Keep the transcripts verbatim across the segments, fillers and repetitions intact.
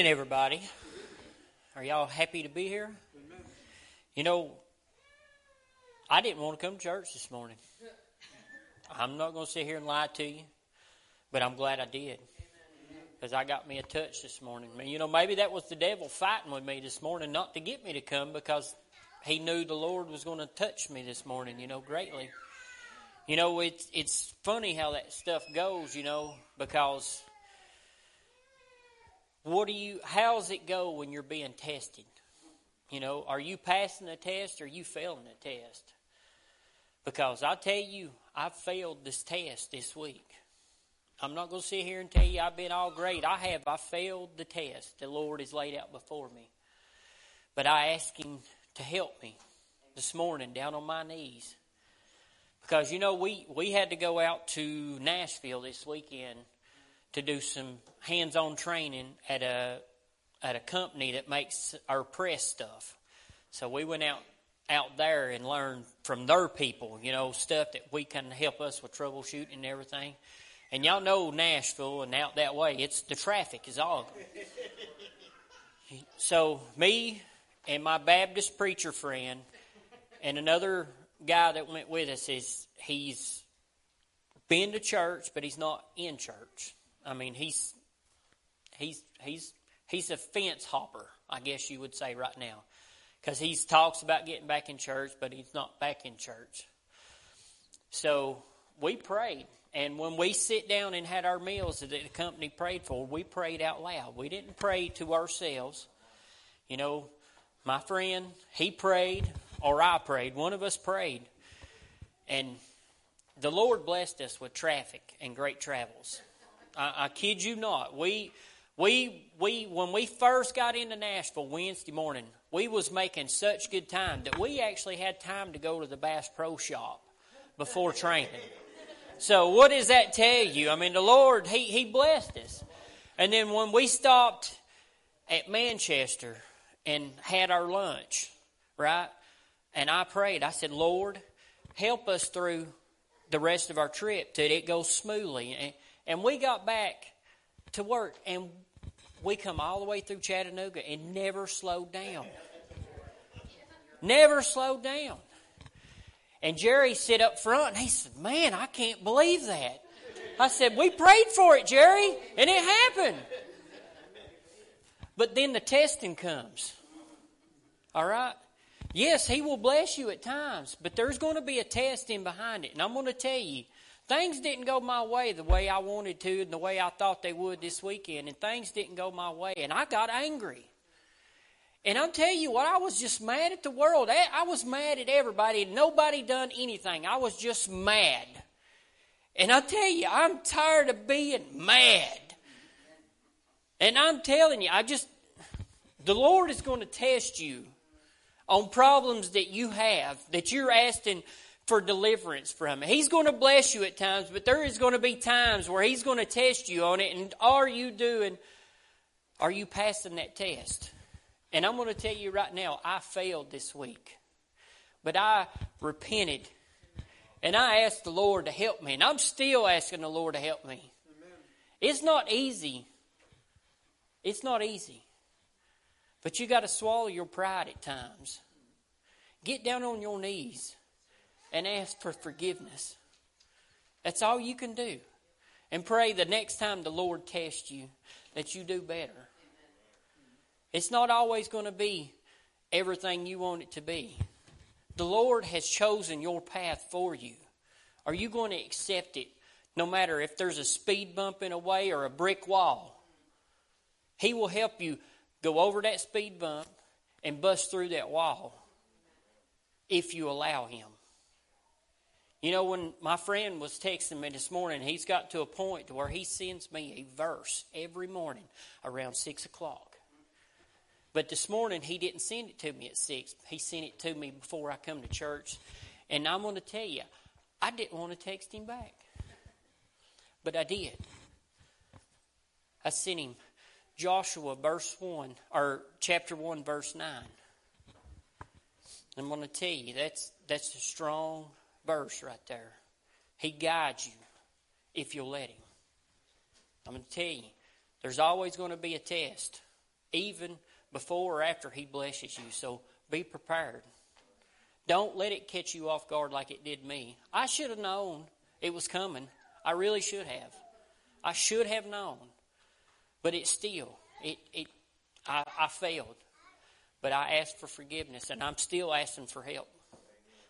evening, everybody. Are y'all happy to be here? You know, I didn't want to come to church this morning. I'm not going to sit here and lie to you, but I'm glad I did, because I got me a touch this morning. You know, maybe that was the devil fighting with me this morning not to get me to come, because he knew the Lord was going to touch me this morning, you know, greatly. You know, it's, it's funny how that stuff goes, you know, because what do you, how's it go when you're being tested? You know, are you passing the test or are you failing the test? Because I tell you, I failed this test this week. I'm not going to sit here and tell you I've been all great. I have. I failed the test the Lord has laid out before me. But I asked Him to help me this morning down on my knees. Because, you know, we, we had to go out to Nashville this weekend to do some hands-on training at a at a company that makes our press stuff. So we went out out there and learned from their people, you know, stuff that we can help us with troubleshooting and everything. And y'all know Nashville and out that way, it's the traffic is all. So me and my Baptist preacher friend and another guy that went with us, is he's been to church, but he's not in church. I mean, he's he's he's he's a fence hopper, I guess you would say right now, because he talks about getting back in church, but he's not back in church. So we prayed, and when we sit down and had our meals that the company prayed for, we prayed out loud. We didn't pray to ourselves. You know, my friend, he prayed, or I prayed. One of us prayed, and the Lord blessed us with traffic and great travels. I, I kid you not. We, we, we. When we first got into Nashville Wednesday morning, we was making such good time that we actually had time to go to the Bass Pro Shop before training. So what does that tell you? I mean, the Lord, He He blessed us. And then when we stopped at Manchester and had our lunch, right? And I prayed. I said, Lord, help us through the rest of our trip till it goes smoothly. And, And we got back to work, and we come all the way through Chattanooga and never slowed down. Never slowed down. And Jerry sit up front, and he said, man, I can't believe that. I said, we prayed for it, Jerry, and it happened. But then the testing comes. All right? Yes, He will bless you at times, but there's going to be a testing behind it. And I'm going to tell you, things didn't go my way the way I wanted to and the way I thought they would this weekend. And things didn't go my way. And I got angry. And I'll tell you what, I was just mad at the world. I was mad at everybody. And nobody done anything. I was just mad. And I'll tell you, I'm tired of being mad. And I'm telling you, I just, the Lord is going to test you on problems that you have, that you're asking for deliverance from it. He's going to bless you at times, but there is going to be times where He's going to test you on it. And are you doing, are you passing that test? And I'm going to tell you right now, I failed this week, but I repented and I asked the Lord to help me, and I'm still asking the Lord to help me. Amen. It's not easy. It's not easy, but you got to swallow your pride at times. Get down on your knees and ask for forgiveness. That's all you can do. And pray the next time the Lord tests you that you do better. It's not always going to be everything you want it to be. The Lord has chosen your path for you. Are you going to accept it no matter if there's a speed bump in a way or a brick wall? He will help you go over that speed bump and bust through that wall if you allow Him. You know, when my friend was texting me this morning, he's got to a point where he sends me a verse every morning around six o'clock. But this morning, he didn't send it to me at six. He sent it to me before I come to church. And I'm going to tell you, I didn't want to text him back. But I did. I sent him Joshua verse one, or chapter one, verse nine. I'm going to tell you, that's, that's a strong verse right there. He guides you if you'll let Him. I'm going to tell you, there's always going to be a test. even before or after he blesses you. So be prepared. Don't let it catch you off guard like it did me. I should have known it was coming. I really should have. I should have known. But it still, it, it, I, I failed. But I asked for forgiveness, and I'm still asking for help.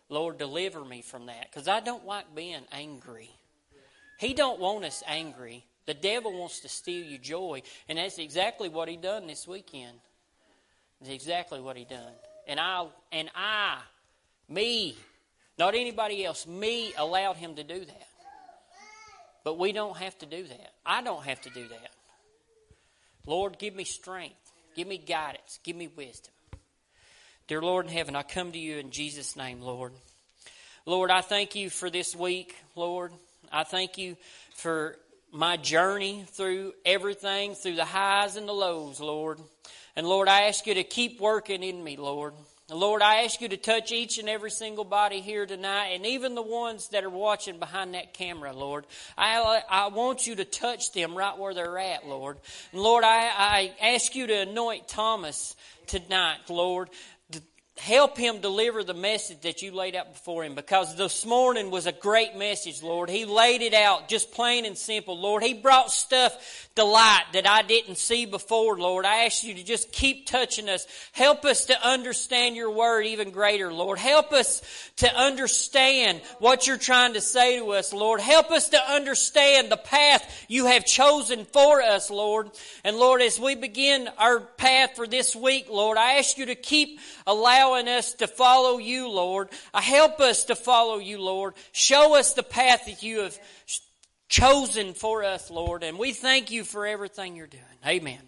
Lord, deliver me from that, because I don't like being angry. He don't want us angry. The devil wants to steal your joy, and that's exactly what he done this weekend. That's exactly what he done. And I, and I, me, not anybody else, me allowed him to do that. But we don't have to do that. I don't have to do that. Lord, give me strength. Give me guidance. Give me wisdom. Dear Lord in heaven, I come to you in Jesus' name, Lord. Lord, I thank you for this week, Lord. I thank you for my journey through everything, through the highs and the lows, Lord. And Lord, I ask you to keep working in me, Lord. And Lord, I ask you to touch each and every single body here tonight, and even the ones that are watching behind that camera, Lord. I I want you to touch them right where they're at, Lord. And Lord, I, I ask you to anoint Thomas tonight, Lord. Help him deliver the message that you laid out before him, because this morning was a great message, Lord. He laid it out just plain and simple, Lord. He brought stuff to light that I didn't see before, Lord. I ask you to just keep touching us. Help us to understand your word even greater, Lord. Help us to understand what you're trying to say to us, Lord. Help us to understand the path you have chosen for us, Lord. And Lord, as we begin our path for this week, Lord, I ask you to keep allowing us to follow you, Lord. Help us to follow you, Lord. Show us the path that you have chosen for us, Lord. And we thank you for everything you're doing. Amen.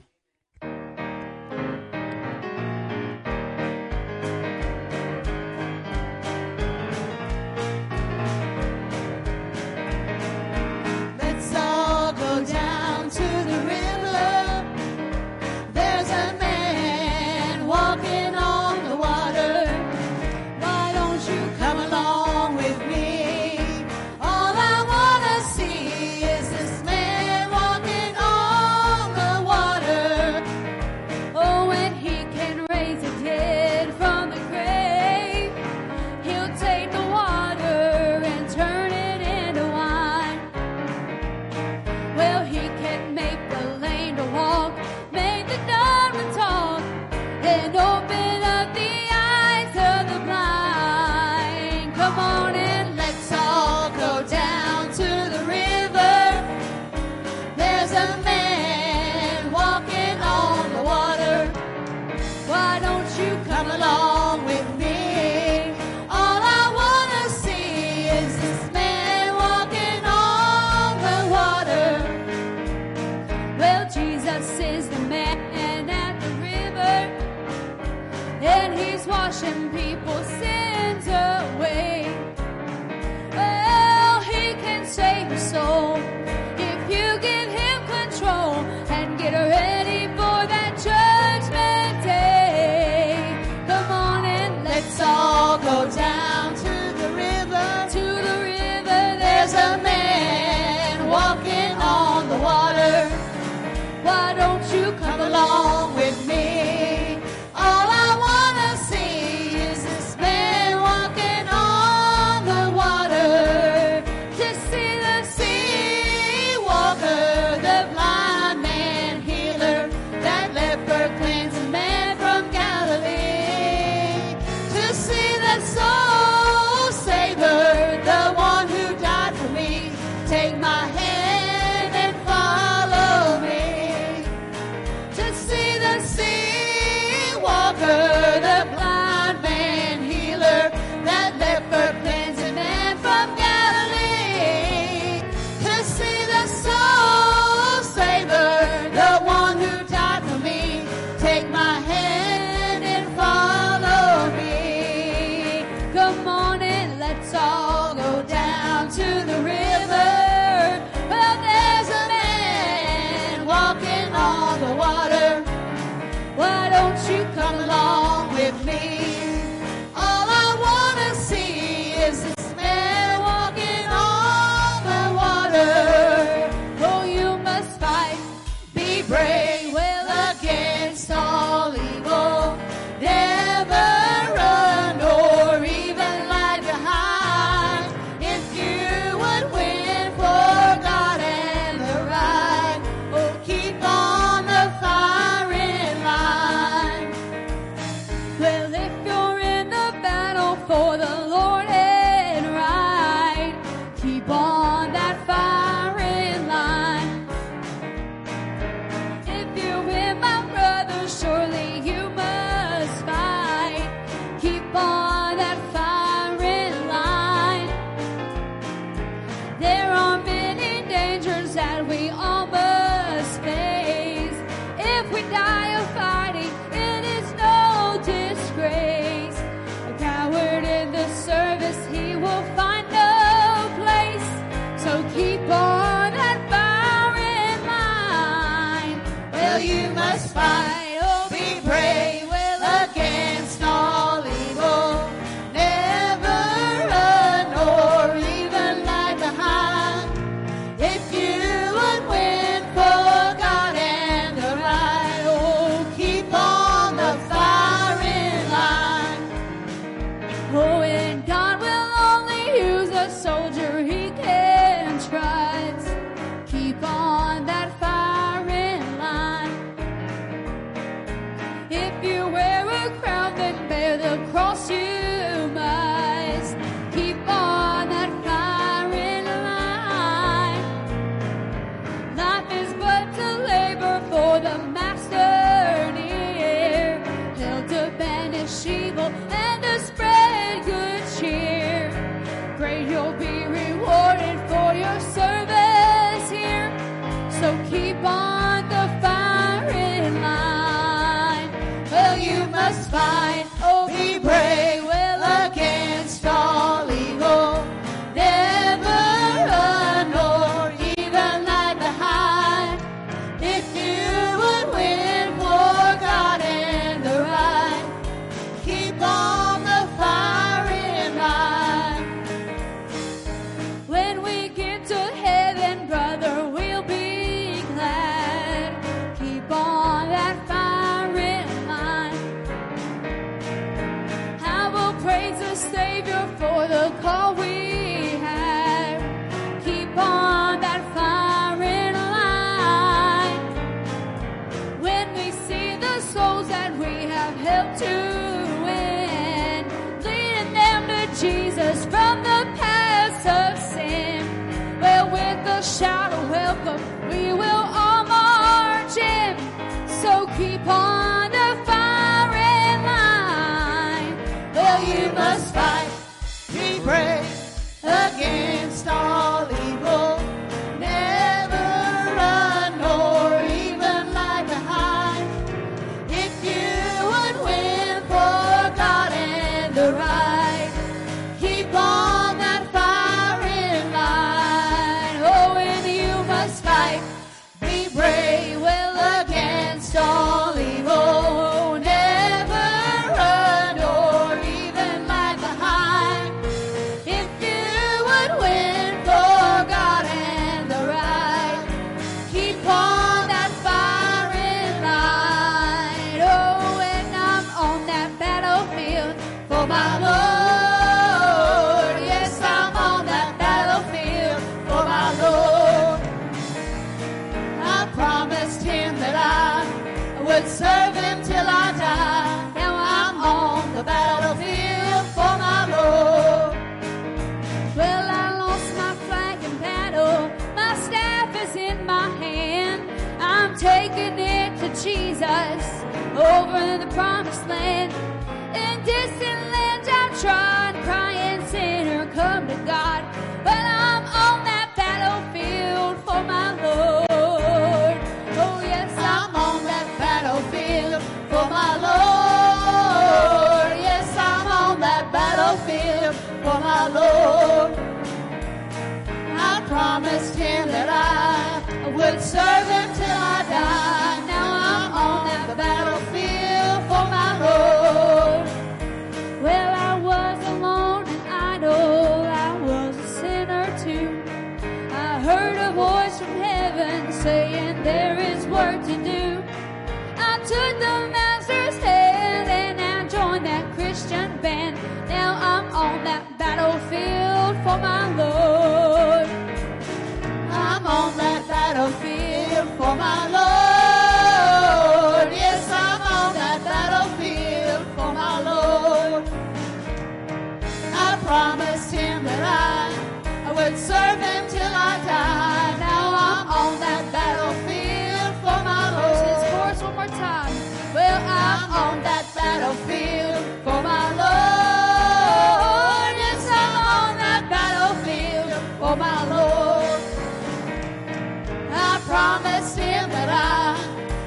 See the soul saver, the one who died for me. soldier he can trust. Keep on that firing line. If you wear a crown, then bear the cross you must. Keep on that firing line. Life is but to labor for the master near, held to banish evil and to spread good cheer. You'll be rewarded for your service here. So keep on the firing line. Well, you must fight, oh, be brave, well, against all evil. Never run nor even lie behind. If you would win for God and the right, keep on the firing line. Savior, for the call we have, keep on that firing line. When we see the souls that we have helped to win, leading them to Jesus from the paths of sin, well, with a shout of welcome, we will all march in. So keep on the firing line. Well, you must fight, be brave, against all evil. Never run nor even lie behind. If you would win for God and the right, keep on that firing line. Oh, and you must fight, be brave, well, against all evil. Would serve him till I die. Now I'm on the battlefield for my Lord. Well, I lost my flag in battle. My staff is in my hand. I'm taking it to Jesus over in the promised land. In distant lands I've tried, crying sinner, come to God. But I'm on that battlefield for my Lord. Oh, yes, I'm on that battlefield for my Lord. Yes, I'm on that battlefield for my Lord. I promised him that I would serve him till I die. Now I'm on that battlefield for my Lord. Well, I was alone and idle. I was a sinner too. I heard a voice from heaven saying there is work to do. I took the master's hand and I joined that Christian band. Now I'm on that battlefield for my Lord. I'm on that battlefield for my Lord. Yes, I'm on that battlefield for my Lord. I promised him that I, I would serve him till I die. Now I'm on that battlefield for my Lord. One more time. Well, I'm on that battlefield for my Lord. Yes, I'm on that battlefield for my Lord. I promised him that I,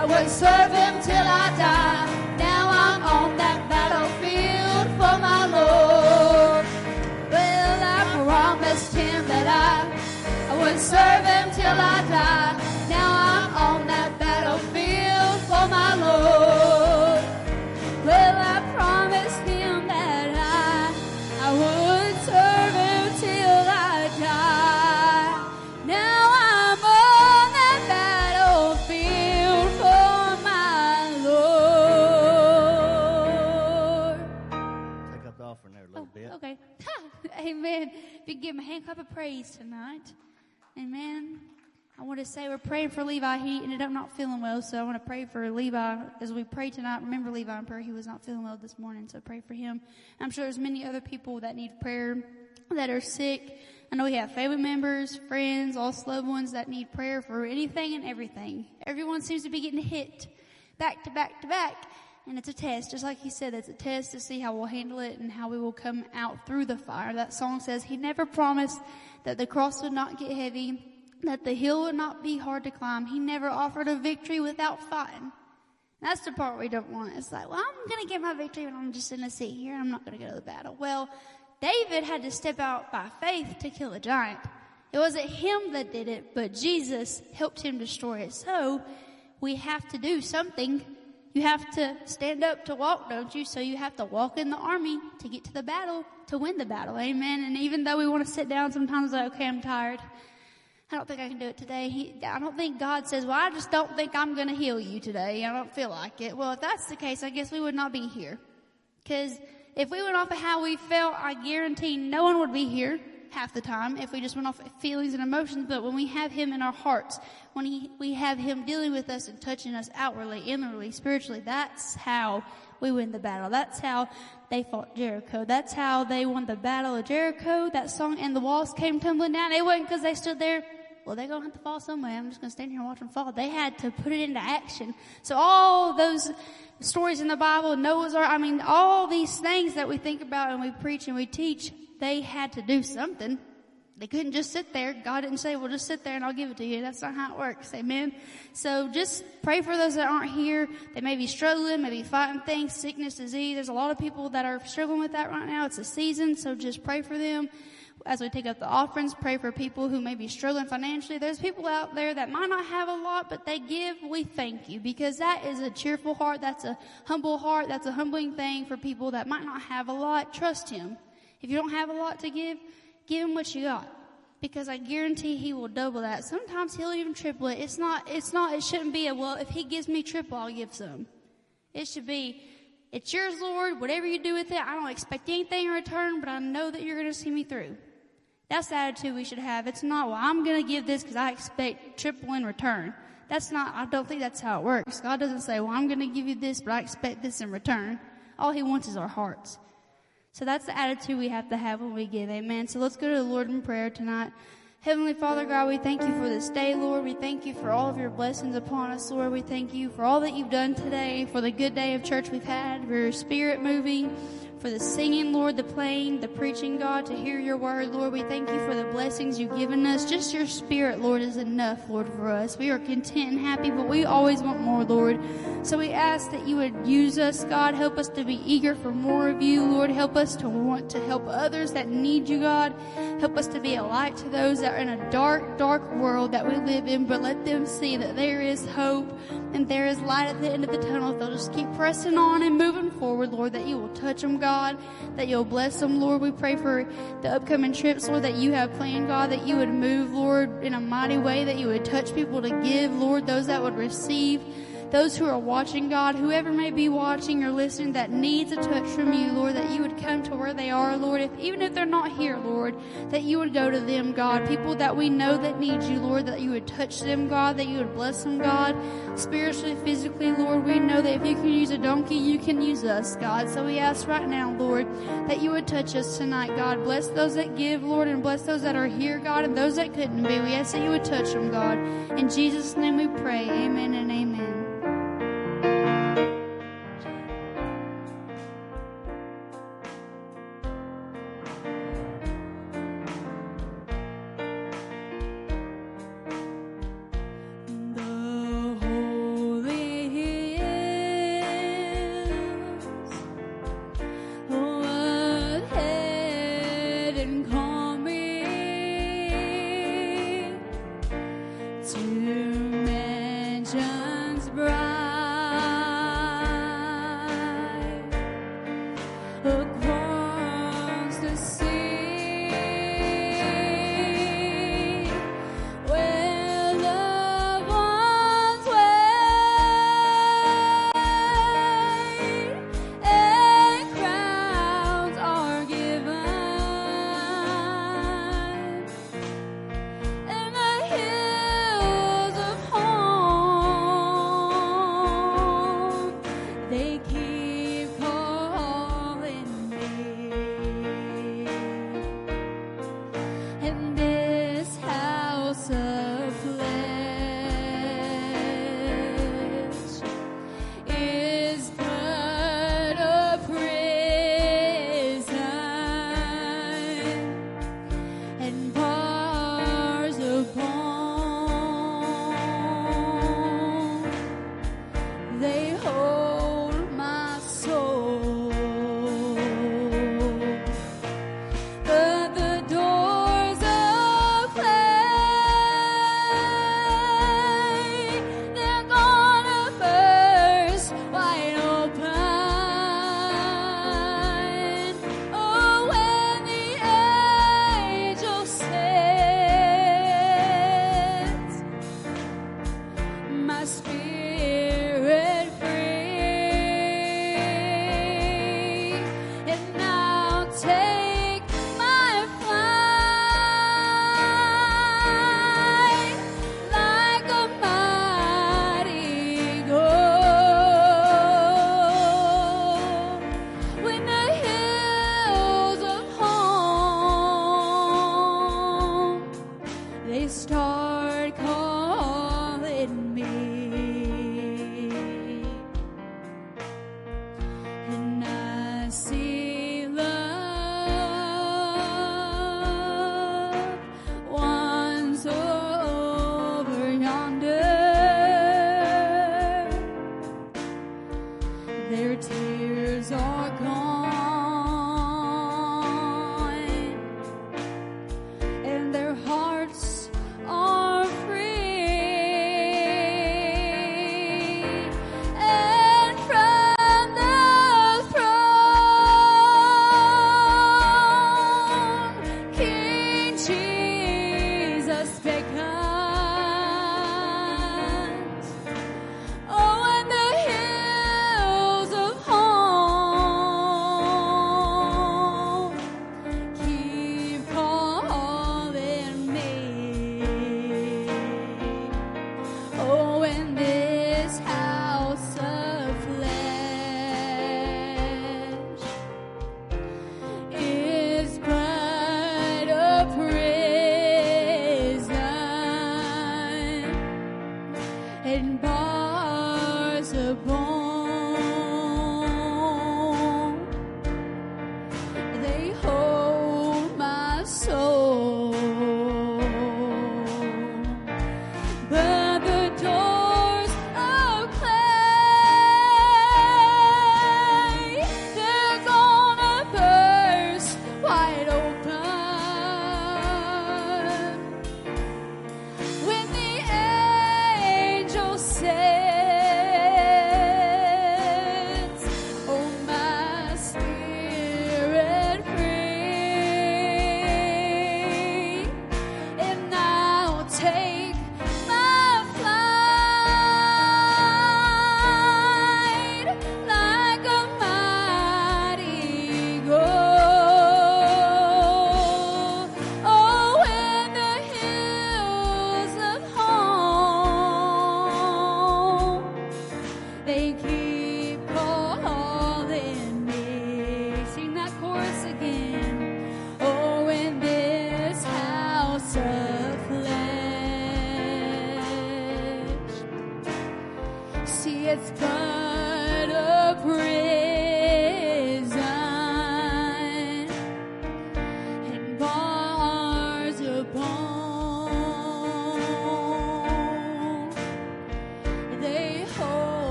I would serve him till I die. Now I'm on that battlefield for my Lord. Well, I promised him that I, I would serve him till I die. Now I'm on that battlefield for my Lord. Well, I promised him that I I would serve him till I die. Now I'm on the battlefield for my Lord. Take up the offering there a little oh, bit. Okay. Amen. If you give him a hand. cup of praise tonight. Amen. I want to say we're praying for Levi. He ended up not feeling well, so I want to pray for Levi as we pray tonight. Remember Levi in prayer. He was not feeling well this morning, so pray for him. I'm sure there's many other people that need prayer, that are sick. I know we have family members, friends, lost loved ones that need prayer for anything and everything. Everyone seems to be getting hit back to back to back. And it's a test, just like he said, it's a test to see how we'll handle it and how we will come out through the fire. That song says he never promised that the cross would not get heavy, that the hill would not be hard to climb. He never offered a victory without fighting. That's the part we don't want. It's like, well, I'm going to get my victory when I'm just in a seat here. I'm not going to go to the battle. Well, David had to step out by faith to kill a giant. It wasn't him that did it, but Jesus helped him destroy it. So we have to do something. You have to stand up to walk, don't you? So you have to walk in the army to get to the battle, to win the battle. Amen. And even though we want to sit down sometimes, like, okay, I'm tired. I don't think I can do it today. He, I don't think God says, well, I just don't think I'm going to heal you today. I don't feel like it. Well, if that's the case, I guess we would not be here. Because if we went off of how we felt, I guarantee no one would be here half the time if we just went off of feelings and emotions. But when we have him in our hearts, when he, we have him dealing with us and touching us outwardly, inwardly, spiritually, that's how we win the battle. That's how they fought Jericho. That's how they won the battle of Jericho. That song, and the walls came tumbling down. It wasn't because they stood there, well, they're going to have to fall some way. I'm just going to stand here and watch them fall. They had to put it into action. So all those stories in the Bible, Noah's Ark, I mean, all these things that we think about and we preach and we teach, they had to do something. They couldn't just sit there. God didn't say, well, just sit there and I'll give it to you. That's not how it works. Amen. So just pray for those that aren't here. They may be struggling, may be fighting things, sickness, disease. There's a lot of people that are struggling with that right now. It's a season, so just pray for them. As we take up the offerings, pray for people who may be struggling financially. There's people out there that might not have a lot, but they give. We thank you, because that is a cheerful heart. That's a humble heart. That's a humbling thing for people that might not have a lot. Trust him. If you don't have a lot to give, give him what you got, because I guarantee he will double that. Sometimes he'll even triple it. It's not, it's not, it shouldn't be a, well, if he gives me triple, I'll give some. It should be, it's yours, Lord. Whatever you do with it, I don't expect anything in return, but I know that you're going to see me through. That's the attitude we should have. It's not, well, I'm going to give this because I expect triple in return. That's not, I don't think that's how it works. God doesn't say, well, I'm going to give you this, but I expect this in return. All he wants is our hearts. So that's the attitude we have to have when we give. Amen. So let's go to the Lord in prayer tonight. Heavenly Father God, we thank you for this day, Lord. We thank you for all of your blessings upon us, Lord. We thank you for all that you've done today, for the good day of church we've had, for your spirit moving, for the singing, Lord, the playing, the preaching, God, to hear your word, Lord. We thank you for the blessings you've given us. Just your spirit, Lord, is enough, Lord, for us. We are content and happy, but we always want more, Lord. So we ask that you would use us, God. Help us to be eager for more of you, Lord. Help us to want to help others that need you, God. Help us to be a light to those that are in a dark, dark world that we live in, but let them see that there is hope and there is light at the end of the tunnel. If they'll just keep pressing on and moving forward, Lord, that you will touch them, God. God, that you'll bless them, Lord. We pray for the upcoming trips, Lord, that you have planned, God, that you would move, Lord, in a mighty way, that you would touch people to give, Lord, those that would receive, those who are watching, God, whoever may be watching or listening that needs a touch from you, Lord, that you would come to where they are, Lord, if, even if they're not here, Lord, that you would go to them, God, people that we know that need you, Lord, that you would touch them, God, that you would bless them, God, spiritually, physically, Lord, we know that if you can use a donkey, you can use us, God, so we ask right now, Lord, that you would touch us tonight, God, bless those that give, Lord, and bless those that are here, God, and those that couldn't be, we ask that you would touch them, God, in Jesus' name we pray, amen and amen. To mansions.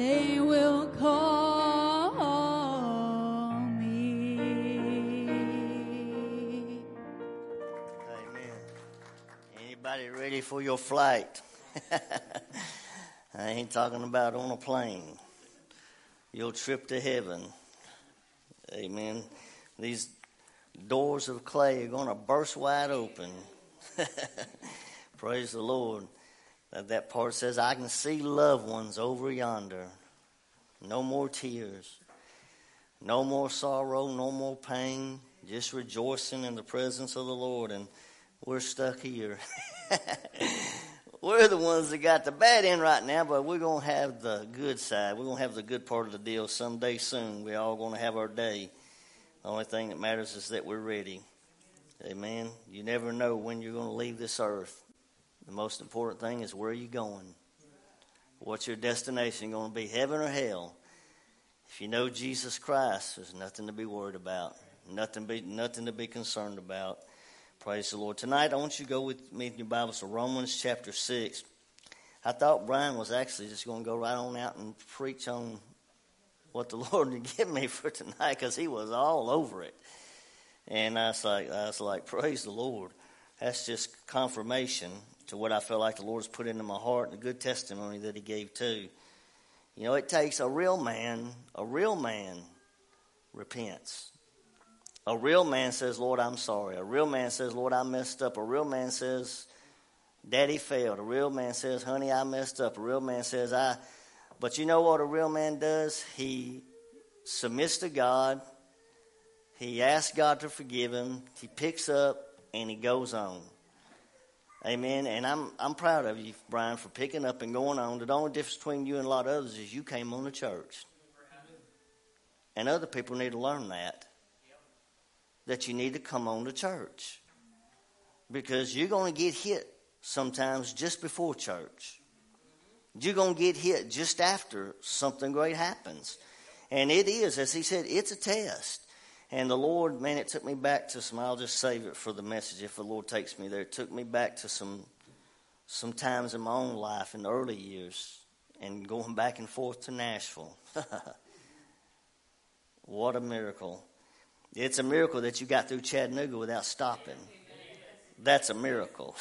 they will call me. Amen. Anybody ready for your flight? I ain't talking about on a plane. Your trip to heaven. Amen. These doors of clay are going to burst wide open. Praise the Lord. That part says, I can see loved ones over yonder. No more tears. No more sorrow. No more pain. Just rejoicing in the presence of the Lord. And we're stuck here. We're the ones that got the bad end right now, but we're going to have the good side. We're going to have the good part of the deal someday soon. We're all going to have our day. The only thing that matters is that we're ready. Amen. You never know when you're going to leave this earth. The most important thing is where are you going? What's your destination going to be, heaven or hell? If you know Jesus Christ, there's nothing to be worried about, nothing be nothing to be concerned about. Praise the Lord. Tonight, I want you to go with me in your Bible to Romans chapter six. I thought Brian was actually just going to go right on out and preach on what the Lord had given me for tonight, because he was all over it. And I was like, I was like, praise the Lord. That's just confirmation to what I felt like the Lord's put into my heart, and a good testimony that he gave too. You know, it takes a real man, a real man repents. A real man says, Lord, I'm sorry. A real man says, Lord, I messed up. A real man says, Daddy failed. A real man says, honey, I messed up. A real man says, I. But you know what a real man does? He submits to God. He asks God to forgive him. He picks up and he goes on. Amen. And I'm I'm proud of you, Brian, for picking up and going on. The only difference between you and a lot of others is you came on to church. And other people need to learn that. that you need to come on to church, because you're going to get hit sometimes just before church. You're going to get hit just after something great happens. And it is, as he said, it's a test. And the Lord, man, it took me back to some, I'll just save it for the message if the Lord takes me there. It took me back to some, some times in my own life in the early years and going back and forth to Nashville. What a miracle. It's a miracle that you got through Chattanooga without stopping. That's a miracle.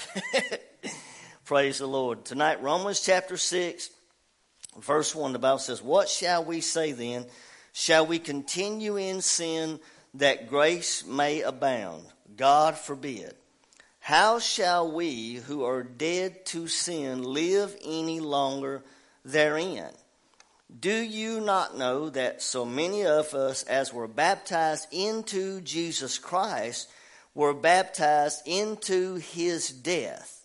Praise the Lord. Tonight, Romans chapter six, verse one, the Bible says, what shall we say then? Shall we continue in sin that grace may abound? God forbid. How shall we who are dead to sin live any longer therein? Do you not know that so many of us as were baptized into Jesus Christ were baptized into his death?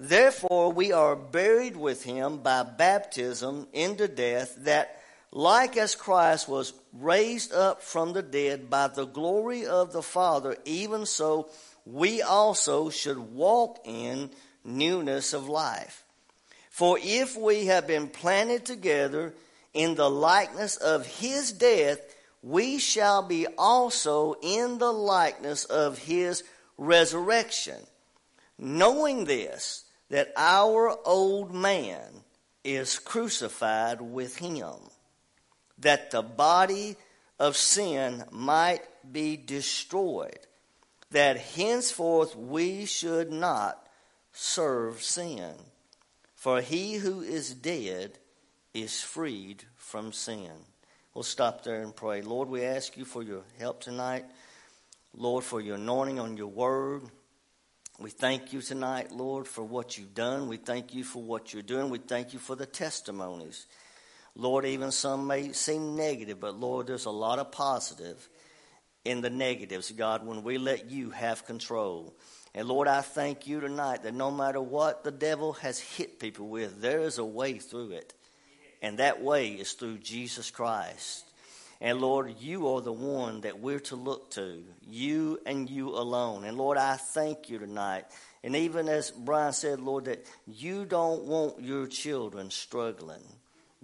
Therefore we are buried with him by baptism into death, that like as Christ was raised up from the dead by the glory of the Father, even so we also should walk in newness of life. For if we have been planted together in the likeness of his death, we shall be also in the likeness of his resurrection, knowing this, that our old man is crucified with him, that the body of sin might be destroyed, that henceforth we should not serve sin. For he who is dead is freed from sin. We'll stop there and pray. Lord, we ask you for your help tonight. Lord, for your anointing on your word. We thank you tonight, Lord, for what you've done. We thank you for what you're doing. We thank you for the testimonies. Lord, even some may seem negative, but Lord, there's a lot of positive in the negatives, God, when we let you have control. And Lord, I thank you tonight that no matter what the devil has hit people with, there is a way through it. And that way is through Jesus Christ. And Lord, you are the one that we're to look to, you and you alone. And Lord, I thank you tonight. And even as Brian said, Lord, that you don't want your children struggling.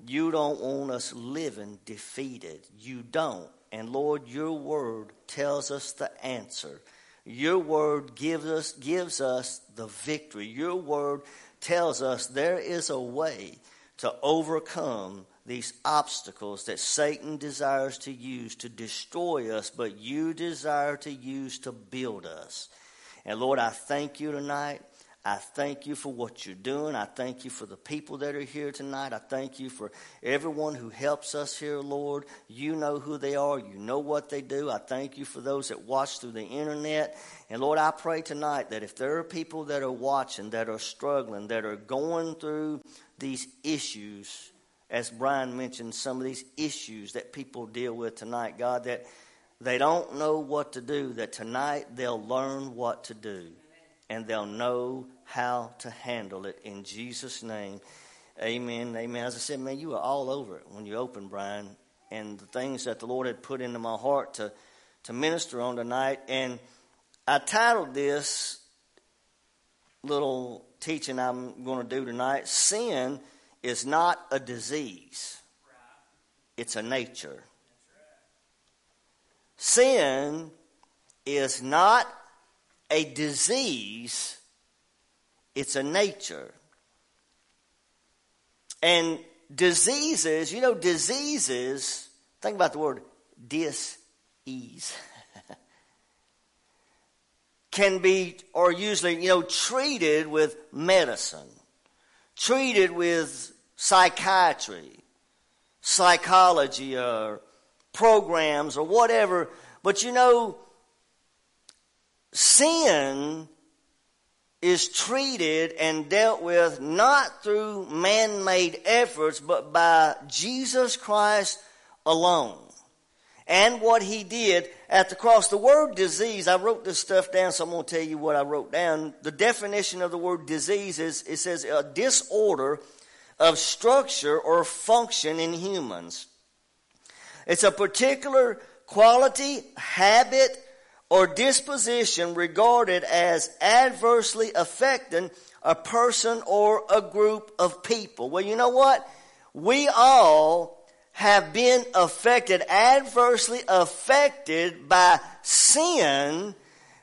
You don't want us living defeated. You don't. And Lord, your word tells us the answer. Your word gives us gives us the victory. Your word tells us there is a way to overcome these obstacles that Satan desires to use to destroy us, but you desire to use to build us. And Lord, I thank you tonight. I thank you for what you're doing. I thank you for the people that are here tonight. I thank you for everyone who helps us here, Lord. You know who they are. You know what they do. I thank you for those that watch through the internet. And Lord, I pray tonight that if there are people that are watching, that are struggling, that are going through these issues, as Brian mentioned, some of these issues that people deal with tonight, God, that they don't know what to do, that tonight they'll learn what to do. And they'll know how to handle it. In Jesus' name, amen, amen. As I said, man, you were all over it when you opened, Brian. And the things that the Lord had put into my heart to, to minister on tonight. And I titled this little teaching I'm going to do tonight, Sin is Not a Disease. It's a Nature. Sin is not a disease, it's a nature. And diseases, you know, diseases, think about the word dis-ease, can be, or usually, you know, treated with medicine, treated with psychiatry, psychology, or programs, or whatever. But you know, sin is treated and dealt with not through man-made efforts, but by Jesus Christ alone and what he did at the cross. The word disease, I wrote this stuff down, so I'm going to tell you what I wrote down. The definition of the word disease is, it says, a disorder of structure or function in humans. It's a particular quality, habit, or disposition regarded as adversely affecting a person or a group of people. Well, you know what? We all have been affected, adversely affected by sin,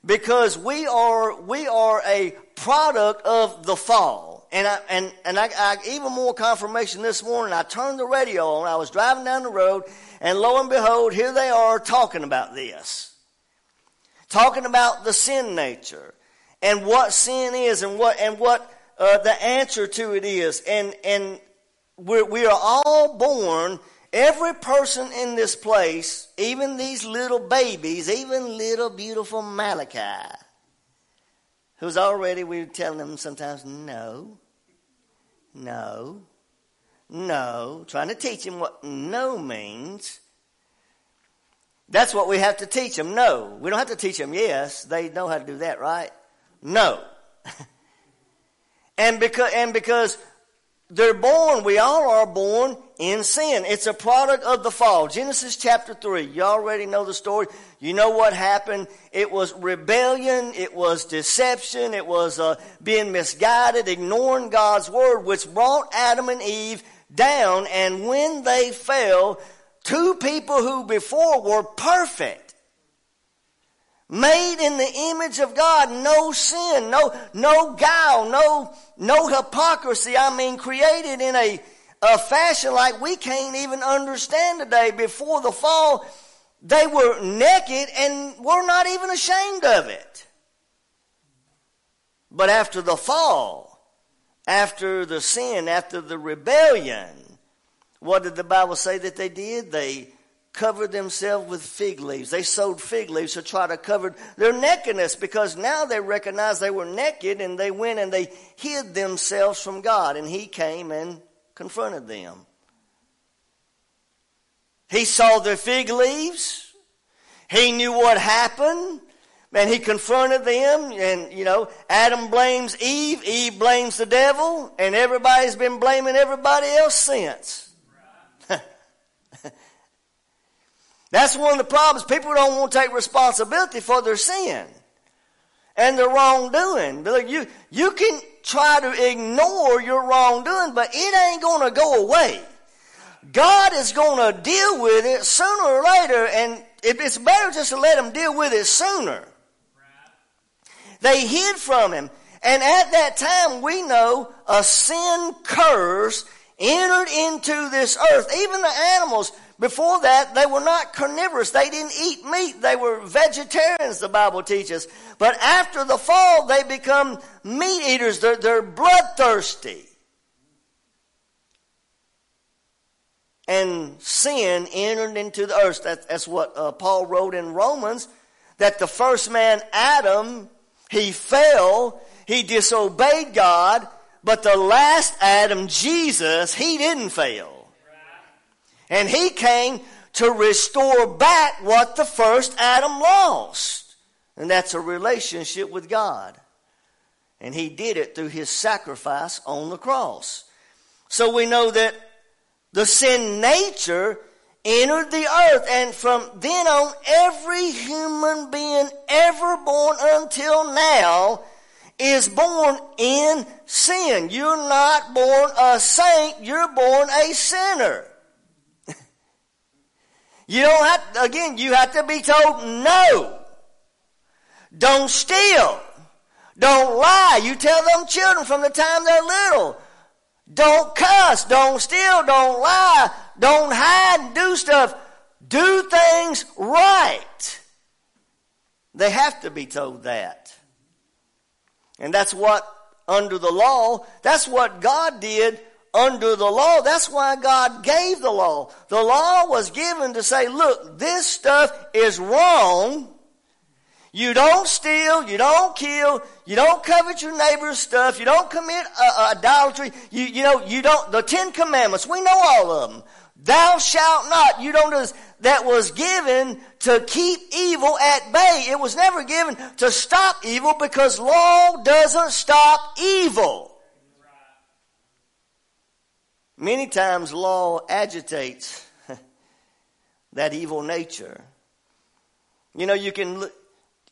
because we are we are a product of the fall. And I, and and I, I even more confirmation this morning. I turned the radio on. I was driving down the road, and lo and behold, here they are talking about this. Talking about the sin nature and what sin is and what and what uh, the answer to it is. And and we're, we are all born, every person in this place, even these little babies, even little beautiful Malachi, who's already, we were telling them sometimes, no, no, no, trying to teach him what no means. That's what we have to teach them, no. We don't have to teach them, yes. They know how to do that, right? No. and, because, and because they're born, we all are born in sin. It's a product of the fall. Genesis chapter three, you already know the story. You know what happened. It was rebellion. It was deception. It was uh, being misguided, ignoring God's word, which brought Adam and Eve down. And when they fell, two people who before were perfect, made in the image of God, no sin, no no guile, no no hypocrisy. I mean, created in a, a fashion like we can't even understand today. Before the fall, they were naked and were not even ashamed of it. But after the fall, after the sin, after the rebellion, what did the Bible say that they did? They covered themselves with fig leaves. They sewed fig leaves to try to cover their nakedness, because now they recognized they were naked, and they went and they hid themselves from God, and he came and confronted them. He saw their fig leaves. He knew what happened. And he confronted them, and, you know, Adam blames Eve, Eve blames the devil, and everybody's been blaming everybody else since. That's one of the problems. People don't want to take responsibility for their sin and their wrongdoing. Like you, you can try to ignore your wrongdoing, but it ain't going to go away. God is going to deal with it sooner or later, and it's better just to let him deal with it sooner. They hid from him, and at that time we know a sin curse entered into this earth. Even the animals, before that, they were not carnivorous. They didn't eat meat. They were vegetarians, the Bible teaches. But after the fall, they become meat eaters. They're, they're bloodthirsty. And sin entered into the earth. That's, that's what uh, Paul wrote in Romans, that the first man, Adam, he fell, he disobeyed God, but the last Adam, Jesus, he didn't fail. And he came to restore back what the first Adam lost. And that's a relationship with God. And he did it through his sacrifice on the cross. So we know that the sin nature entered the earth. And from then on, every human being ever born until now is born in sin. You're not born a saint. You're born a sinner. You don't have to, again, you have to be told no. Don't steal. Don't lie. You tell them children from the time they're little. Don't cuss. Don't steal. Don't lie. Don't hide and do stuff. Do things right. They have to be told that. And that's what, under the law, that's what God did under the law. That's why God gave the law. The law was given to say, look, this stuff is wrong. You don't steal. You don't kill. You don't covet your neighbor's stuff. You don't commit uh, idolatry. You, you know, you don't, the Ten Commandments, we know all of them. Thou shalt not. You don't do this. That was given to keep evil at bay. It was never given to stop evil, because law doesn't stop evil. Many times law agitates that evil nature. You know, you can,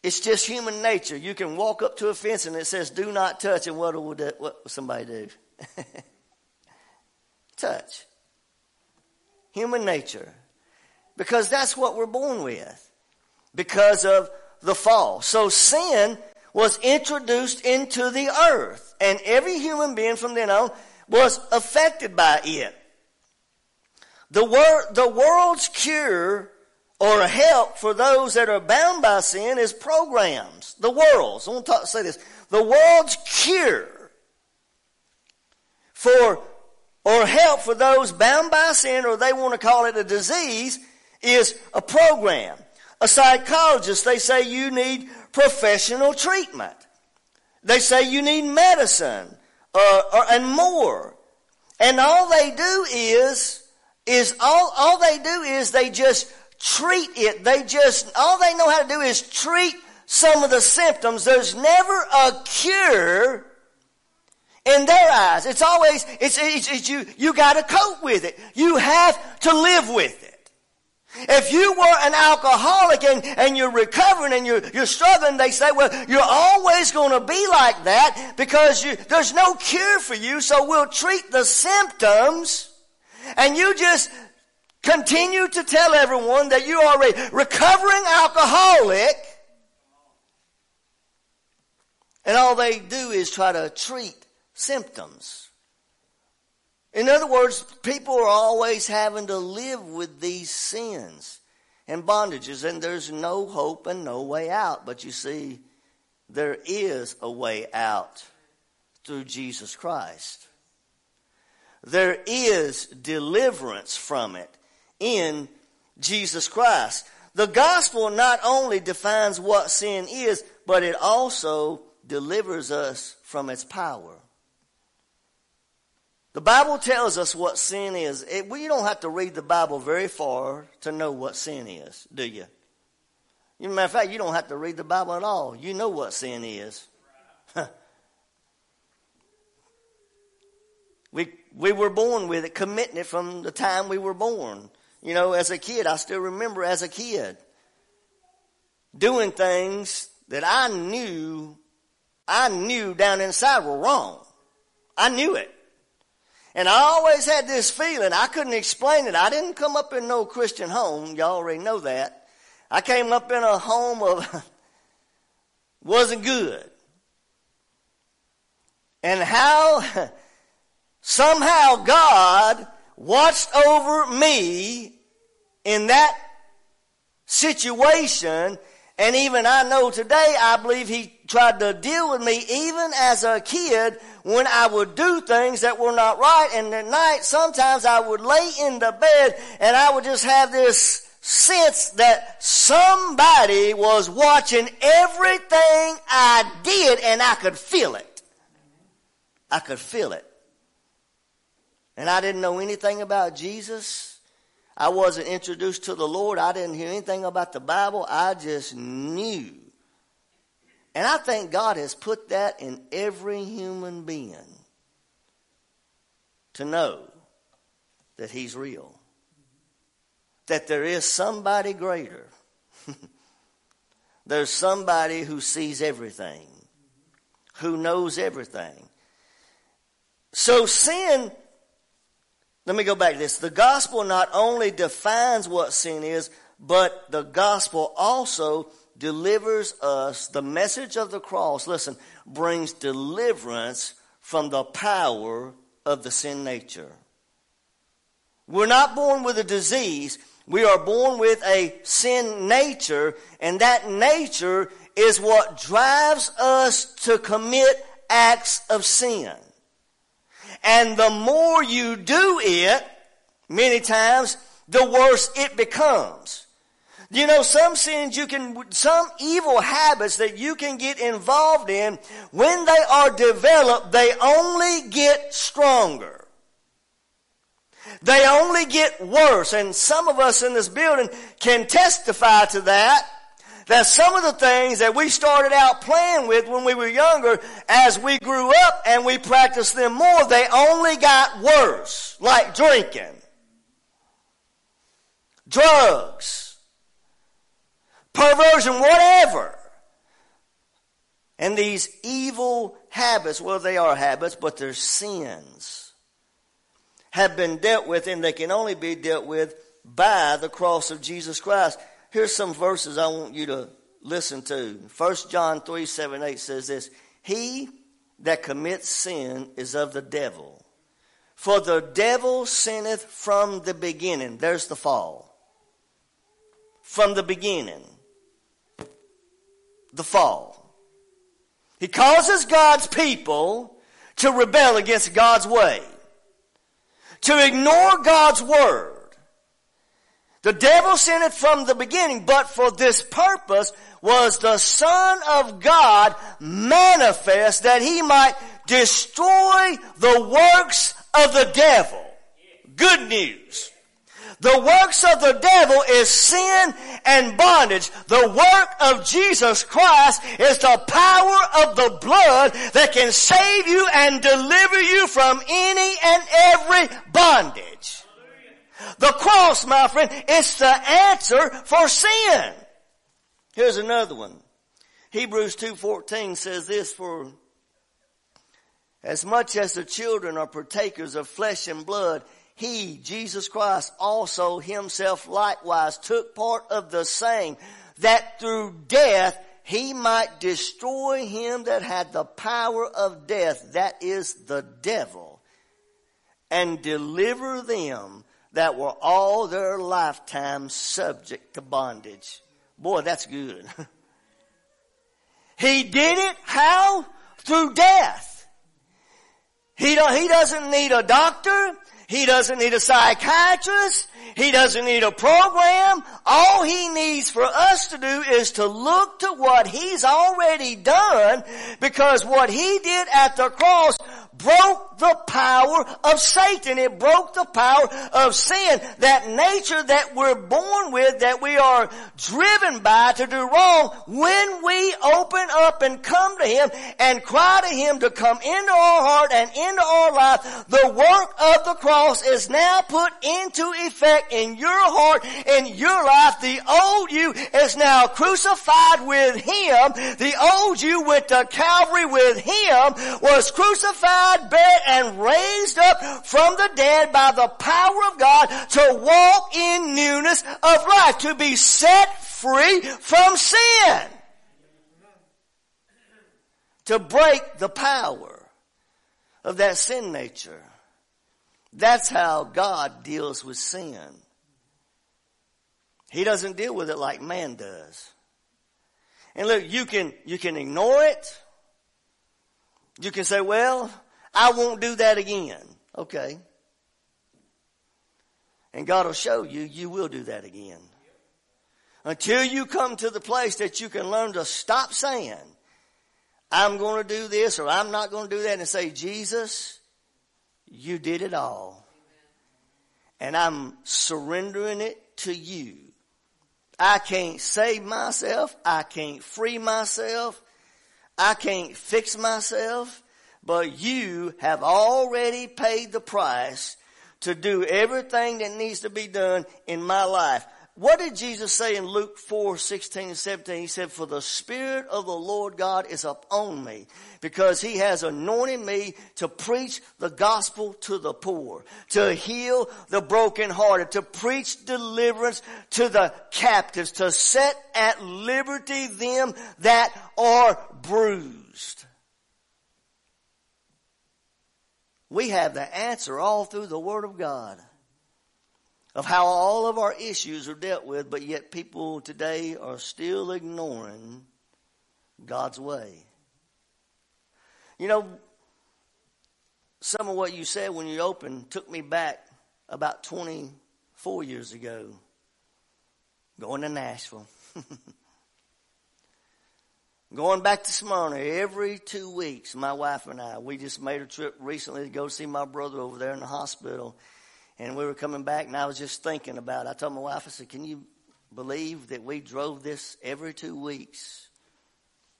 it's just human nature. You can walk up to a fence and it says, do not touch. And what will, that, what will somebody do? Touch. Human nature. Because that's what we're born with. Because of the fall. So sin was introduced into the earth. And every human being from then on was affected by it. The, wor- the world's cure or help for those that are bound by sin is programs. The world's, I want to talk, say this, the world's cure for or help for those bound by sin, or they want to call it a disease, is a program. A psychologist, they say you need professional treatment. They say you need medicine. Uh, or, and more. And all they do is, is all, all they do is they just treat it. They just, all they know how to do is treat some of the symptoms. There's never a cure in their eyes. It's always, it's, it's, it's you, you gotta cope with it. You have to live with it. If you were an alcoholic and, and you're recovering and you're, you're struggling, they say, well, you're always going to be like that because you, there's no cure for you, so we'll treat the symptoms, and you just continue to tell everyone that you are a recovering alcoholic, and all they do is try to treat symptoms. In other words, people are always having to live with these sins and bondages, and there's no hope and no way out. But you see, there is a way out through Jesus Christ. There is deliverance from it in Jesus Christ. The gospel not only defines what sin is, but it also delivers us from its power. The Bible tells us what sin is. It, well, you don't have to read the Bible very far to know what sin is, do you? As a matter of fact, you don't have to read the Bible at all. You know what sin is. we we were born with it, committing it from the time we were born. You know, as a kid, I still remember as a kid doing things that I knew, I knew down inside were wrong. I knew it. And I always had this feeling. I couldn't explain it. I didn't come up in no Christian home. Y'all already know that. I came up in a home of wasn't good. And how Somehow God watched over me in that situation. And even I know today, I believe he tried to deal with me even as a kid when I would do things that were not right. And at night, sometimes I would lay in the bed and I would just have this sense that somebody was watching everything I did, and I could feel it. I could feel it. And I didn't know anything about Jesus. I wasn't introduced to the Lord. I didn't hear anything about the Bible. I just knew. And I think God has put that in every human being to know that he's real, that there is somebody greater. There's somebody who sees everything, who knows everything. So sin... Let me go back to this. The gospel not only defines what sin is, but the gospel also delivers us. The message of the cross, listen, brings deliverance from the power of the sin nature. We're not born with a disease. We are born with a sin nature, and that nature is what drives us to commit acts of sin. And the more you do it, many times, the worse it becomes. You know, some sins you can, some evil habits that you can get involved in, when they are developed, they only get stronger. They only get worse. And some of us in this building can testify to that. That some of the things that we started out playing with when we were younger, as we grew up and we practiced them more, they only got worse. Like drinking, drugs, perversion, whatever. And these evil habits, well, they are habits, but they're sins, have been dealt with, and they can only be dealt with by the cross of Jesus Christ. Here's some verses I want you to listen to. First John three, seven, eight says this. He that commits sin is of the devil. For the devil sinneth from the beginning. There's the fall. From the beginning. The fall. He causes God's people to rebel against God's way. To ignore God's word. The devil sinned from the beginning, but for this purpose was the Son of God manifest, that he might destroy the works of the devil. Good news. The works of the devil is sin and bondage. The work of Jesus Christ is the power of the blood that can save you and deliver you from any and every bondage. The cross, my friend, it's the answer for sin. Here's another one. Hebrews two fourteen says this, for as much as the children are partakers of flesh and blood, he, Jesus Christ, also himself likewise took part of the same, that through death he might destroy him that had the power of death, that is the devil, and deliver them that were all their lifetime subject to bondage. Boy, that's good. He did it how? Through death. He, don't, he doesn't need a doctor. He doesn't need a psychiatrist. He doesn't need a program. All he needs for us to do is to look to what he's already done, because what he did at the cross broke the power of Satan. It broke the power of sin, that nature that we're born with, that we are driven by to do wrong. When we open up and come to him and cry to him to come into our heart and into our life, the work of the cross is now put into effect in your heart, in your life. The old you is now crucified with him. The old you went to Calvary with him, was crucified, buried, and raised up from the dead by the power of God to walk in newness of life, to be set free from sin, to break the power of that sin nature. That's how God deals with sin. He doesn't deal with it like man does. And look, you can, you can ignore it. You can say, well, I won't do that again. Okay. And God will show you, you will do that again. Until you come to the place that you can learn to stop saying, I'm going to do this or I'm not going to do that, and say, Jesus, you did it all. And I'm surrendering it to you. I can't save myself. I can't free myself. I can't fix myself. But you have already paid the price to do everything that needs to be done in my life. What did Jesus say in Luke four, sixteen and seventeen? He said, for the Spirit of the Lord God is upon me, because he has anointed me to preach the gospel to the poor, to heal the brokenhearted, to preach deliverance to the captives, to set at liberty them that are bruised. We have the answer all through the Word of God of how all of our issues are dealt with, but yet people today are still ignoring God's way. You know, some of what you said when you opened took me back about twenty-four years ago, going to Nashville. Going back to Smyrna every two weeks, my wife and I. We just made a trip recently to go see my brother over there in the hospital. And we were coming back, and I was just thinking about it. I told my wife, I said, can you believe that we drove this every two weeks,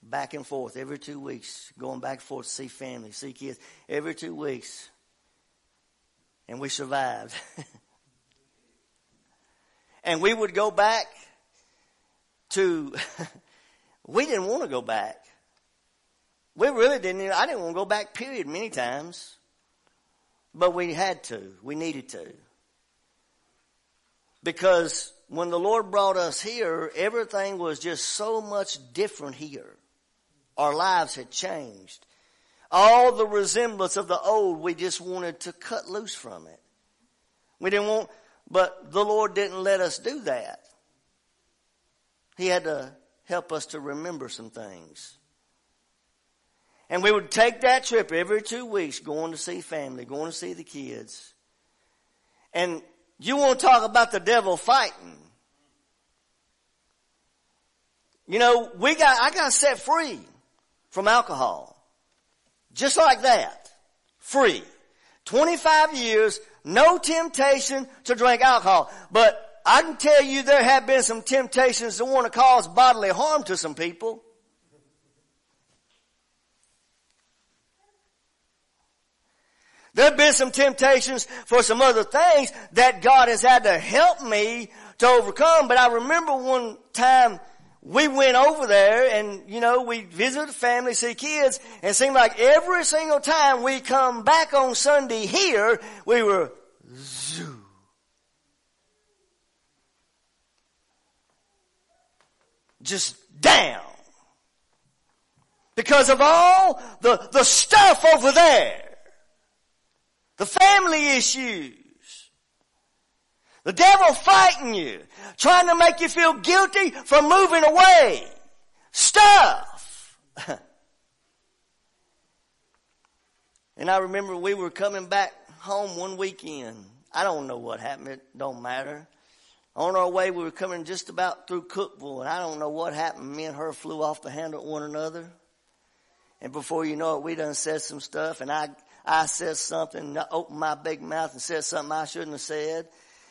back and forth, every two weeks, going back and forth to see family, see kids, every two weeks. And we survived. And we would go back to, we didn't want to go back. We really didn't, I didn't want to go back, period, many times. But we had to. We needed to. Because when the Lord brought us here, everything was just so much different here. Our lives had changed. All the resemblance of the old, we just wanted to cut loose from it. We didn't want, but the Lord didn't let us do that. He had to help us to remember some things. And we would take that trip every two weeks, going to see family, going to see the kids. And you want to talk about the devil fighting. You know, we got, I got set free from alcohol. Just like that. Free. twenty-five years, no temptation to drink alcohol. But I can tell you there have been some temptations that want to cause bodily harm to some people. There have been some temptations for some other things that God has had to help me to overcome. But I remember one time we went over there and, you know, we visited family, see kids. And it seemed like every single time we come back on Sunday here, we were zoo. Just down. Because of all the, the stuff over there. The family issues. The devil fighting you. Trying to make you feel guilty for moving away. Stuff. And I remember we were coming back home one weekend. I don't know what happened. It don't matter. On our way, we were coming just about through Cookville. And I don't know what happened. Me and her flew off the handle at one another. And before you know it, we done said some stuff. And I... I said something, I opened my big mouth and said something I shouldn't have said.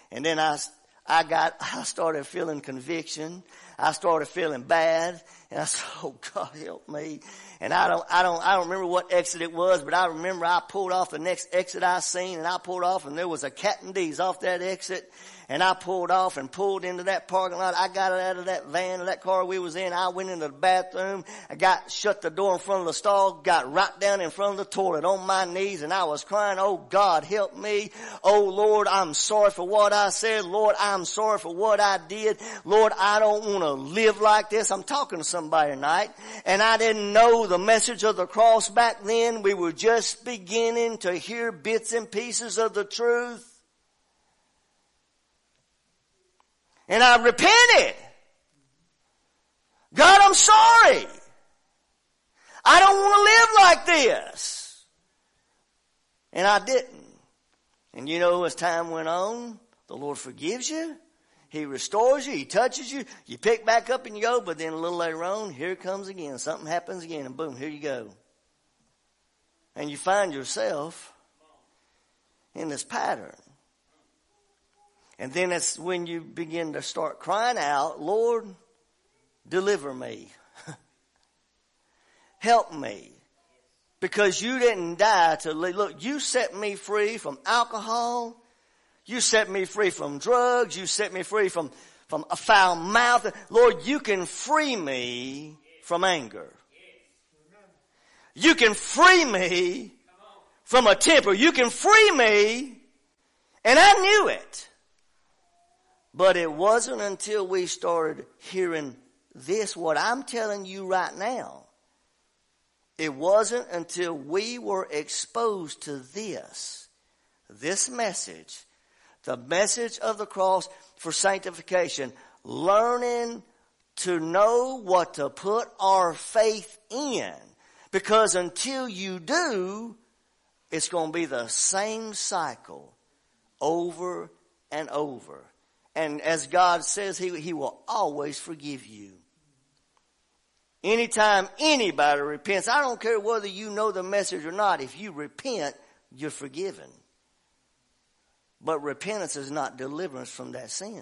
And then I, I got, I started feeling conviction. I started feeling bad. And I said, oh God, help me. And I don't, I don't, I don't remember what exit it was, but I remember I pulled off the next exit I seen, and I pulled off and there was a Captain D's off that exit. and I pulled off and pulled into that parking lot. I got out of that van or that car we was in. I went into the bathroom. I got shut the door in front of the stall, got right down in front of the toilet on my knees, and I was crying, "Oh, God, help me. Oh, Lord, I'm sorry for what I said. Lord, I'm sorry for what I did. Lord, I don't want to live like this." I'm talking to somebody tonight. And I didn't know the message of the cross back then. We were just beginning to hear bits and pieces of the truth. And I repented. God, I'm sorry. I don't want to live like this. And I didn't. And you know, as time went on, the Lord forgives you. He restores you. He touches you. You pick back up and you go. But then a little later on, here it comes again. Something happens again. And boom, here you go. And you find yourself in this pattern. And then it's when you begin to start crying out, "Lord, deliver me. Help me." Because you didn't die to leave. Look, you set me free from alcohol. You set me free from drugs. You set me free from, from a foul mouth. Lord, you can free me from anger. You can free me from a temper. You can free me. And I knew it. But it wasn't until we started hearing this, what I'm telling you right now. It wasn't until we were exposed to this, this message, the message of the cross for sanctification, learning to know what to put our faith in. Because until you do, it's going to be the same cycle over and over. And as God says, he, he will always forgive you. Anytime anybody repents, I don't care whether you know the message or not, if you repent, you're forgiven. But repentance is not deliverance from that sin.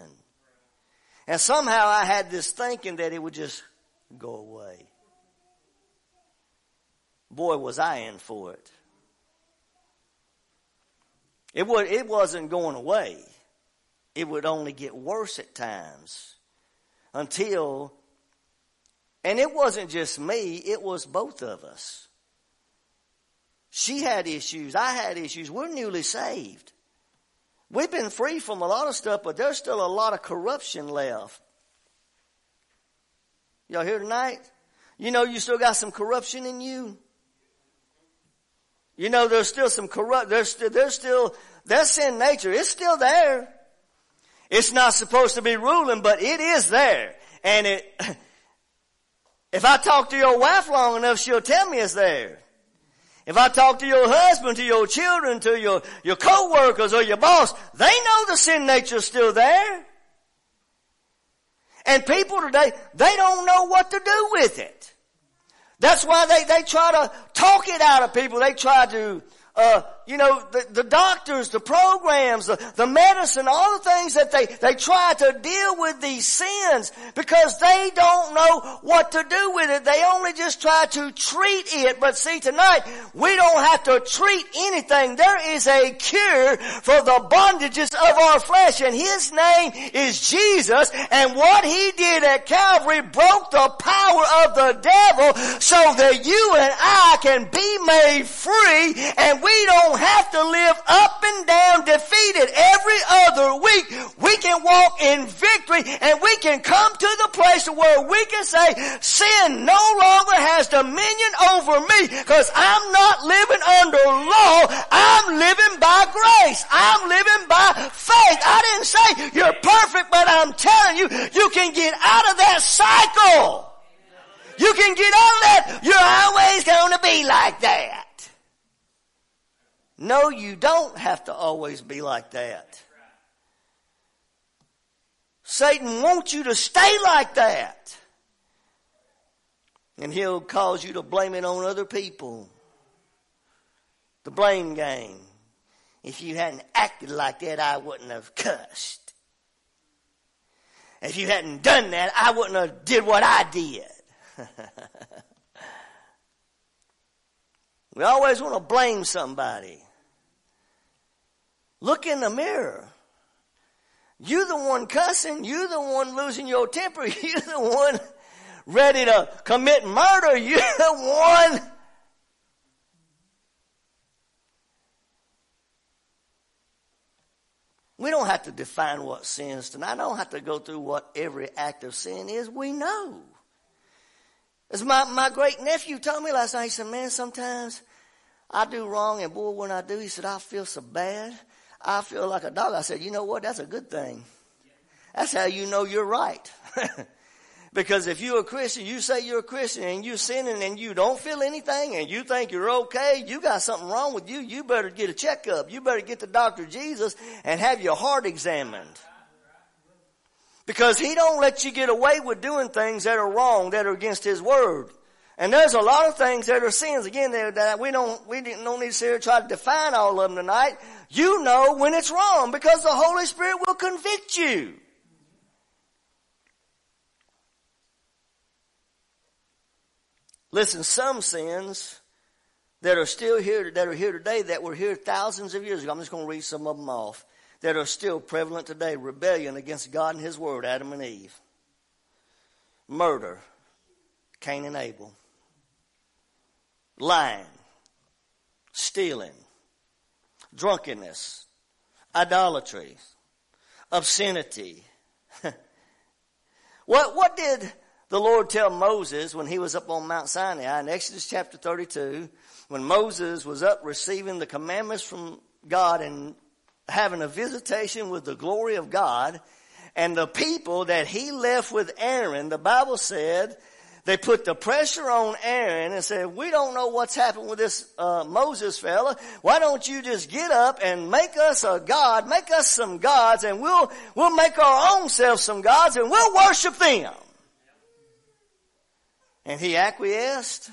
And somehow I had this thinking that it would just go away. Boy, was I in for it. It was, it wasn't going away. It would only get worse at times until, and it wasn't just me, it was both of us. She had issues, I had issues, we're newly saved. We've been free from a lot of stuff, but there's still a lot of corruption left. Y'all here tonight? You know you still got some corruption in you. You know there's still some corrupt, there's still, there's still, that sin nature, it's still there. It's not supposed to be ruling, but it is there. And it, if I talk to your wife long enough, she'll tell me it's there. If I talk to your husband, to your children, to your, your co-workers or your boss, they know the sin nature's still there. And people today, they don't know what to do with it. That's why they, they try to talk it out of people. They try to... Uh, you know, the, the doctors, the programs, the, the medicine, all the things that they, they try to deal with these sins because they don't know what to do with it. They only just try to treat it. But see, tonight, we don't have to treat anything. There is a cure for the bondages of our flesh, and His name is Jesus. And what He did at Calvary broke the power of the devil so that you and I can be made free, and we don't have to live up and down defeated every other week. We can walk in victory, and we can come to the place where we can say, sin no longer has dominion over me because I'm not living under law. I'm living by grace. I'm living by faith. I didn't say you're perfect, but I'm telling you, you can get out of that cycle. You can get out of that. You're always going to be like that. No, you don't have to always be like that. Satan wants you to stay like that. And he'll cause you to blame it on other people. The blame game. If you hadn't acted like that, I wouldn't have cussed. If you hadn't done that, I wouldn't have did what I did. We always want to blame somebody. Look in the mirror. You the one cussing. You the one losing your temper. You the one ready to commit murder. You the one. We don't have to define what sin is tonight. I don't have to go through what every act of sin is. We know. As my, my great nephew told me last night, he said, man, sometimes I do wrong, and boy, when I do, he said, I feel so bad. I feel like a dog. I said, you know what? That's a good thing. That's how you know you're right. Because if you're a Christian, you say you're a Christian, and you're sinning, and you don't feel anything, and you think you're okay, you got something wrong with you, you better get a checkup. You better get to Doctor Jesus and have your heart examined. Because he don't let you get away with doing things that are wrong, that are against his word. And there's a lot of things that are sins. Again, that we don't, we don't need to sit here and try to define all of them tonight. You know when it's wrong because the Holy Spirit will convict you. Listen, some sins that are still here, that are here today, that were here thousands of years ago. I'm just going to read some of them off that are still prevalent today. Rebellion against God and his word, Adam and Eve. Murder, Cain and Abel. Lying, stealing, drunkenness, idolatry, obscenity. What, what did the Lord tell Moses when he was up on Mount Sinai in Exodus chapter thirty-two, when Moses was up receiving the commandments from God and having a visitation with the glory of God, and the people that he left with Aaron, the Bible said they put the pressure on Aaron and said, we don't know what's happened with this uh, Moses fella. Why don't you just get up and make us a god, make us some gods, and we'll we'll make our own selves some gods, and we'll worship them. And he acquiesced.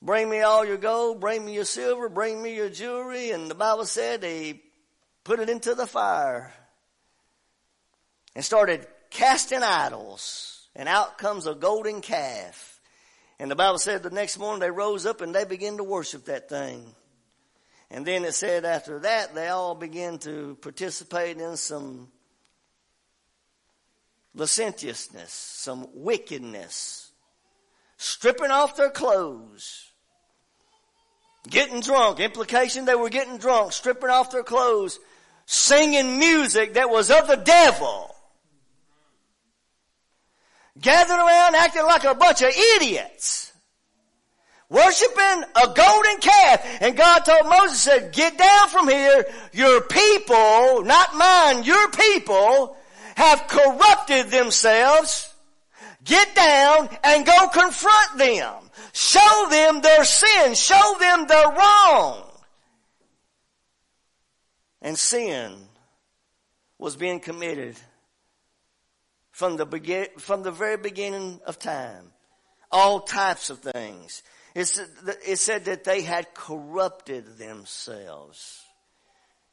Bring me all your gold, bring me your silver, bring me your jewelry. And the Bible said they put it into the fire and started casting idols. And out comes a golden calf. And the Bible said the next morning they rose up and they began to worship that thing. And then it said after that they all began to participate in some licentiousness, some wickedness, stripping off their clothes, getting drunk, implication they were getting drunk, stripping off their clothes, singing music that was of the devil, gathering around acting like a bunch of idiots, worshiping a golden calf. And God told Moses, said, get down from here, your people, not mine, your people, have corrupted themselves. Get down and go confront them. Show them their sin. Show them their wrong. And sin was being committed from the begin, from the very beginning of time. All types of things. It's, it said that they had corrupted themselves.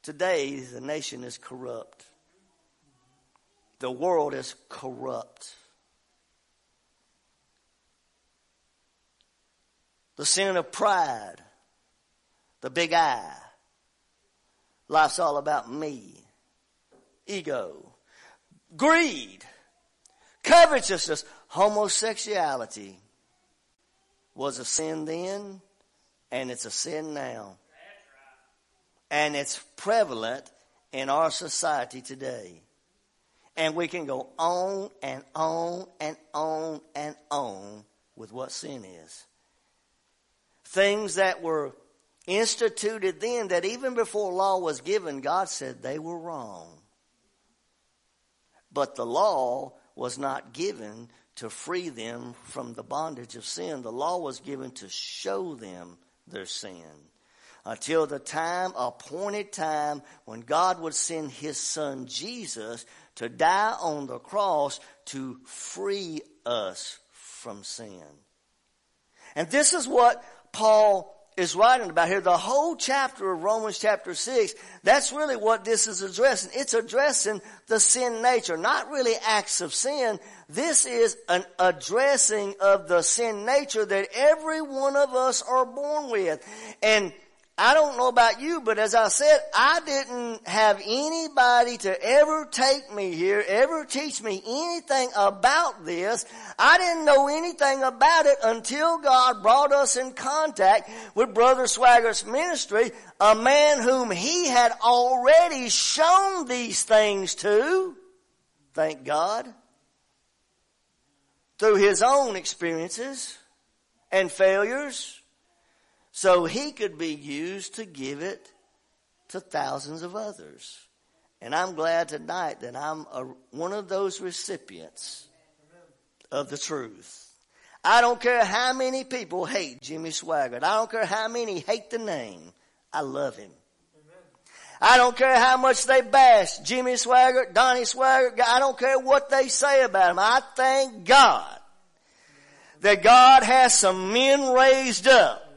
Today, the nation is corrupt. The world is corrupt. The sin of pride, the big I, life's all about me, ego, greed, covetousness, homosexuality was a sin then, and it's a sin now. And it's prevalent in our society today. And we can go on and on and on and on with what sin is. Things that were instituted then that even before law was given, God said they were wrong. But the law was not given to free them from the bondage of sin. The law was given to show them their sin. Until the time, appointed time, when God would send his son Jesus to die on the cross to free us from sin. And this is what Paul is writing about here. The whole chapter of Romans chapter six, that's really what this is addressing. It's addressing the sin nature, not really acts of sin. This is an addressing of the sin nature that every one of us are born with. And I don't know about you, but as I said, I didn't have anybody to ever take me here, ever teach me anything about this. I didn't know anything about it until God brought us in contact with Brother Swaggart's ministry, a man whom he had already shown these things to, thank God, through his own experiences and failures, so he could be used to give it to thousands of others. And I'm glad tonight that I'm a, one of those recipients of the truth. I don't care how many people hate Jimmy Swaggart. I don't care how many hate the name. I love him. I don't care how much they bash Jimmy Swaggart, Donnie Swaggart. I don't care what they say about him. I thank God that God has some men raised up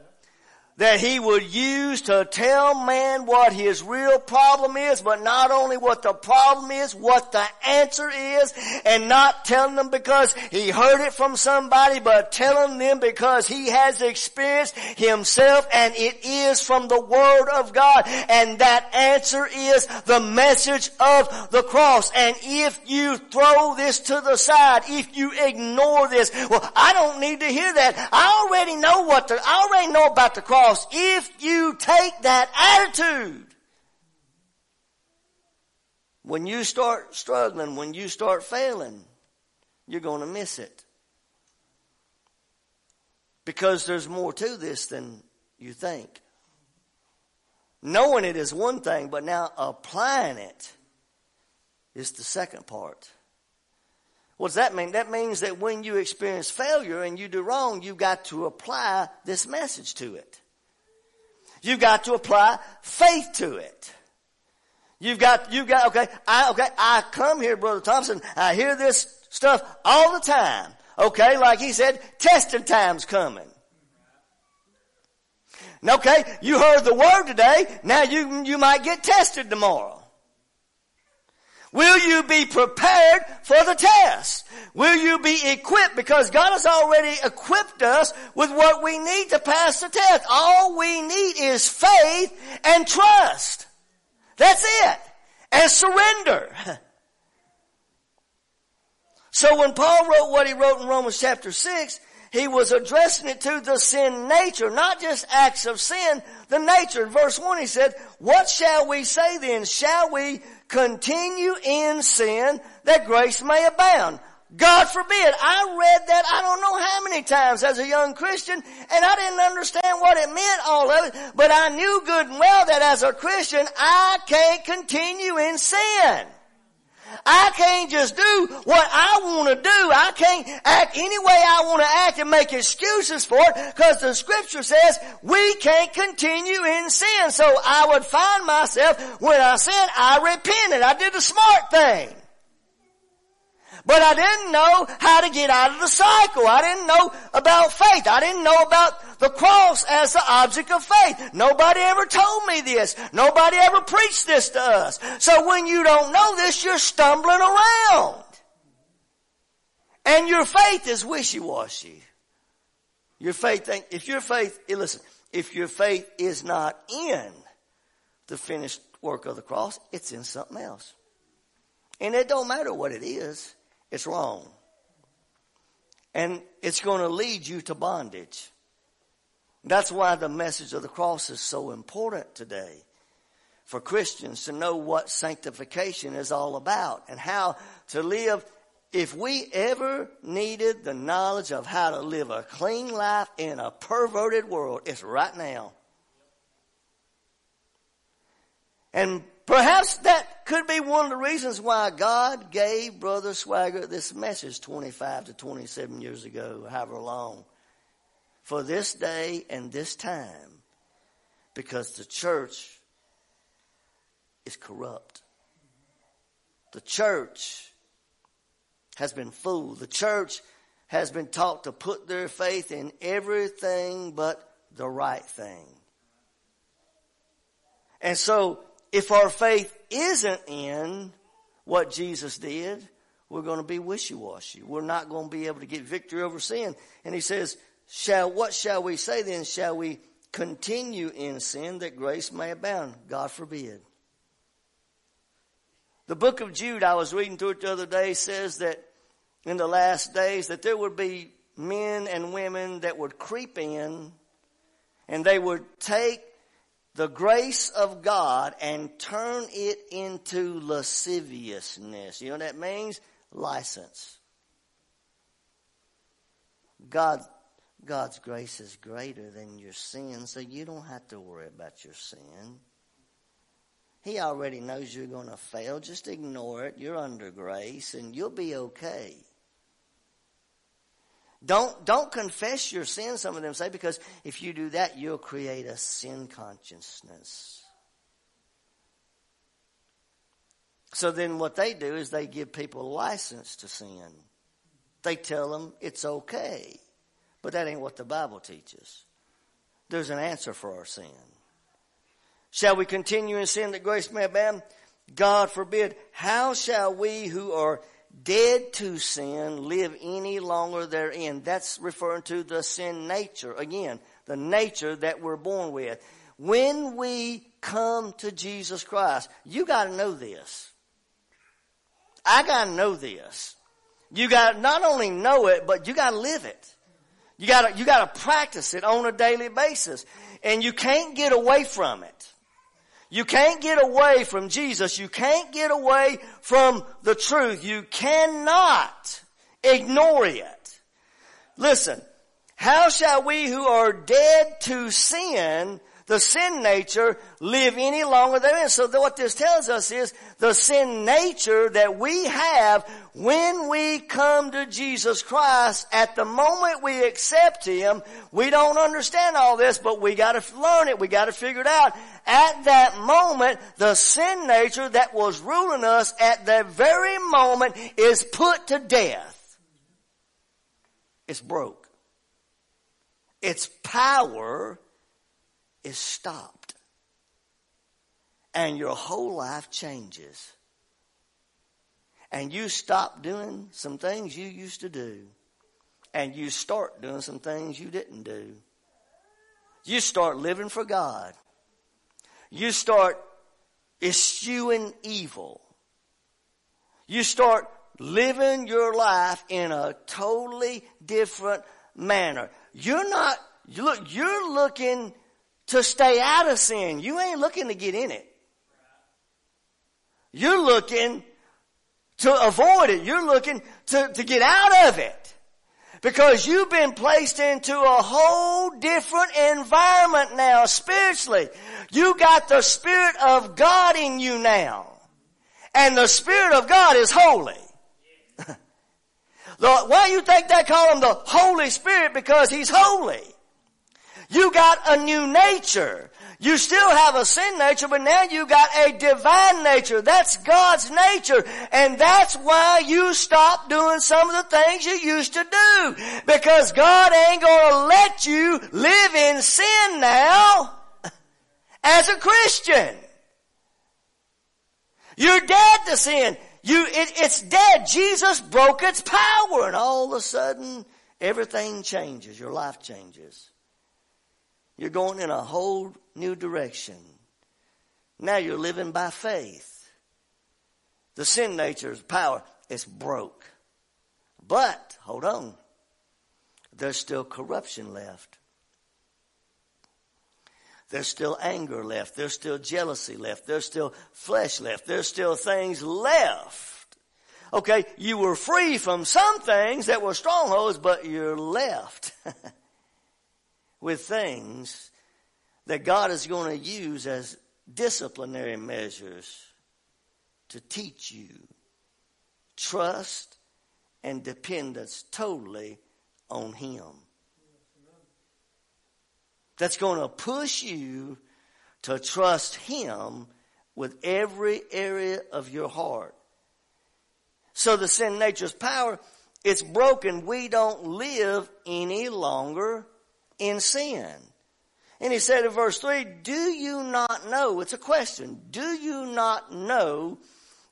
that he would use to tell man what his real problem is, but not only what the problem is, what the answer is, and not telling them because he heard it from somebody, but telling them because he has experienced himself, and it is from the Word of God. And that answer is the message of the cross. And if you throw this to the side, if you ignore this, well, I don't need to hear that. I already know what the, I already know about the cross. If you take that attitude, when you start struggling, when you start failing, you're going to miss it. Because there's more to this than you think. Knowing it is one thing, but now applying it is the second part. What does that mean? That means that when you experience failure and you do wrong, you've got to apply this message to it. You've got to apply faith to it. You've got, you've got, okay, I, okay, I come here, Brother Thompson, I hear this stuff all the time. Okay, like he said, testing time's coming. And okay, you heard the word today, now you, you might get tested tomorrow. Will you be prepared for the test? Will you be equipped? Because God has already equipped us with what we need to pass the test. All we need is faith and trust. That's it. And surrender. So when Paul wrote what he wrote in Romans chapter six, he was addressing it to the sin nature, not just acts of sin, the nature. In verse one he said, what shall we say then? Shall we continue in sin that grace may abound? God forbid. I read that I don't know how many times as a young Christian, and I didn't understand what it meant, all of it, but I knew good and well that as a Christian, I can't continue in sin. I can't just do what I want to do. I can't act any way I want to act and make excuses for it, because the scripture says we can't continue in sin. So I would find myself, when I sinned, I repented. I did the smart thing. But I didn't know how to get out of the cycle. I didn't know about faith. I didn't know about the cross as the object of faith. Nobody ever told me this. Nobody ever preached this to us. So when you don't know this, you're stumbling around. And your faith is wishy-washy. Your faith, if your faith, listen, if your faith is not in the finished work of the cross, it's in something else. And it don't matter what it is. It's wrong. And it's going to lead you to bondage. That's why the message of the cross is so important today, for Christians to know what sanctification is all about and how to live. If we ever needed the knowledge of how to live a clean life in a perverted world, it's right now. And perhaps that could be one of the reasons why God gave Brother Swaggart this message twenty-five to twenty-seven years ago, however long, for this day and this time, because the church is corrupt. The church has been fooled. The church has been taught to put their faith in everything but the right thing. And so, if our faith isn't in what Jesus did, we're going to be wishy-washy. We're not going to be able to get victory over sin. And he says, "Shall what shall we say then? Shall we continue in sin that grace may abound. God forbid. The book of Jude, I was reading through it the other day, says that in the last days that there would be men and women that would creep in and they would take the grace of God and turn it into lasciviousness. You know what that means? License. God, God's grace is greater than your sin, so you don't have to worry about your sin. He already knows you're going to fail. Just ignore it. You're under grace and you'll be okay. Don't, don't confess your sin, some of them say, because if you do that, you'll create a sin consciousness. So then what they do is they give people license to sin. They tell them it's okay. But that ain't what the Bible teaches. There's an answer for our sin. Shall we continue in sin that grace may abound? God forbid. How shall we who are dead to sin live any longer therein? That's referring to the sin nature. Again, the nature that we're born with. When we come to Jesus Christ, you got to know this. I got to know this. You got to not only know it, but you got to live it. You got to you got to practice it on a daily basis. And you can't get away from it. You can't get away from Jesus. You can't get away from the truth. You cannot ignore it. Listen, how shall we who are dead to sin, the sin nature, live any longer therein? So what this tells us is the sin nature that we have when we come to Jesus Christ, at the moment we accept Him, we don't understand all this, but we got to learn it. We got to figure it out. At that moment, the sin nature that was ruling us at that very moment is put to death. It's broke. Its power is stopped. And your whole life changes. And you stop doing some things you used to do. And you start doing some things you didn't do. You start living for God. You start eschewing evil. You start living your life in a totally different manner. You're not, you look, you're looking to stay out of sin. You ain't looking to get in it. You're looking to avoid it. You're looking to, to get out of it. Because you've been placed into a whole different environment now spiritually. You got the Spirit of God in you now. And the Spirit of God is holy. Why you think they call Him the Holy Spirit? Because He's holy. You got a new nature. You still have a sin nature, but now you got a divine nature. That's God's nature. And that's why you stop doing some of the things you used to do. Because God ain't going to let you live in sin now as a Christian. You're dead to sin. You, it, it's dead. Jesus broke its power. And all of a sudden, everything changes. Your life changes. You're going in a whole new direction. Now you're living by faith. The sin nature's power is broke. But, hold on, there's still corruption left. There's still anger left. There's still jealousy left. There's still flesh left. There's still things left. Okay, you were free from some things that were strongholds, but you're left with things that God is going to use as disciplinary measures to teach you trust and dependence totally on Him. That's going to push you to trust Him with every area of your heart. So the sin nature's power, it's broken. We don't live any longer in sin. And he said in verse three, do you not know? It's a question. Do you not know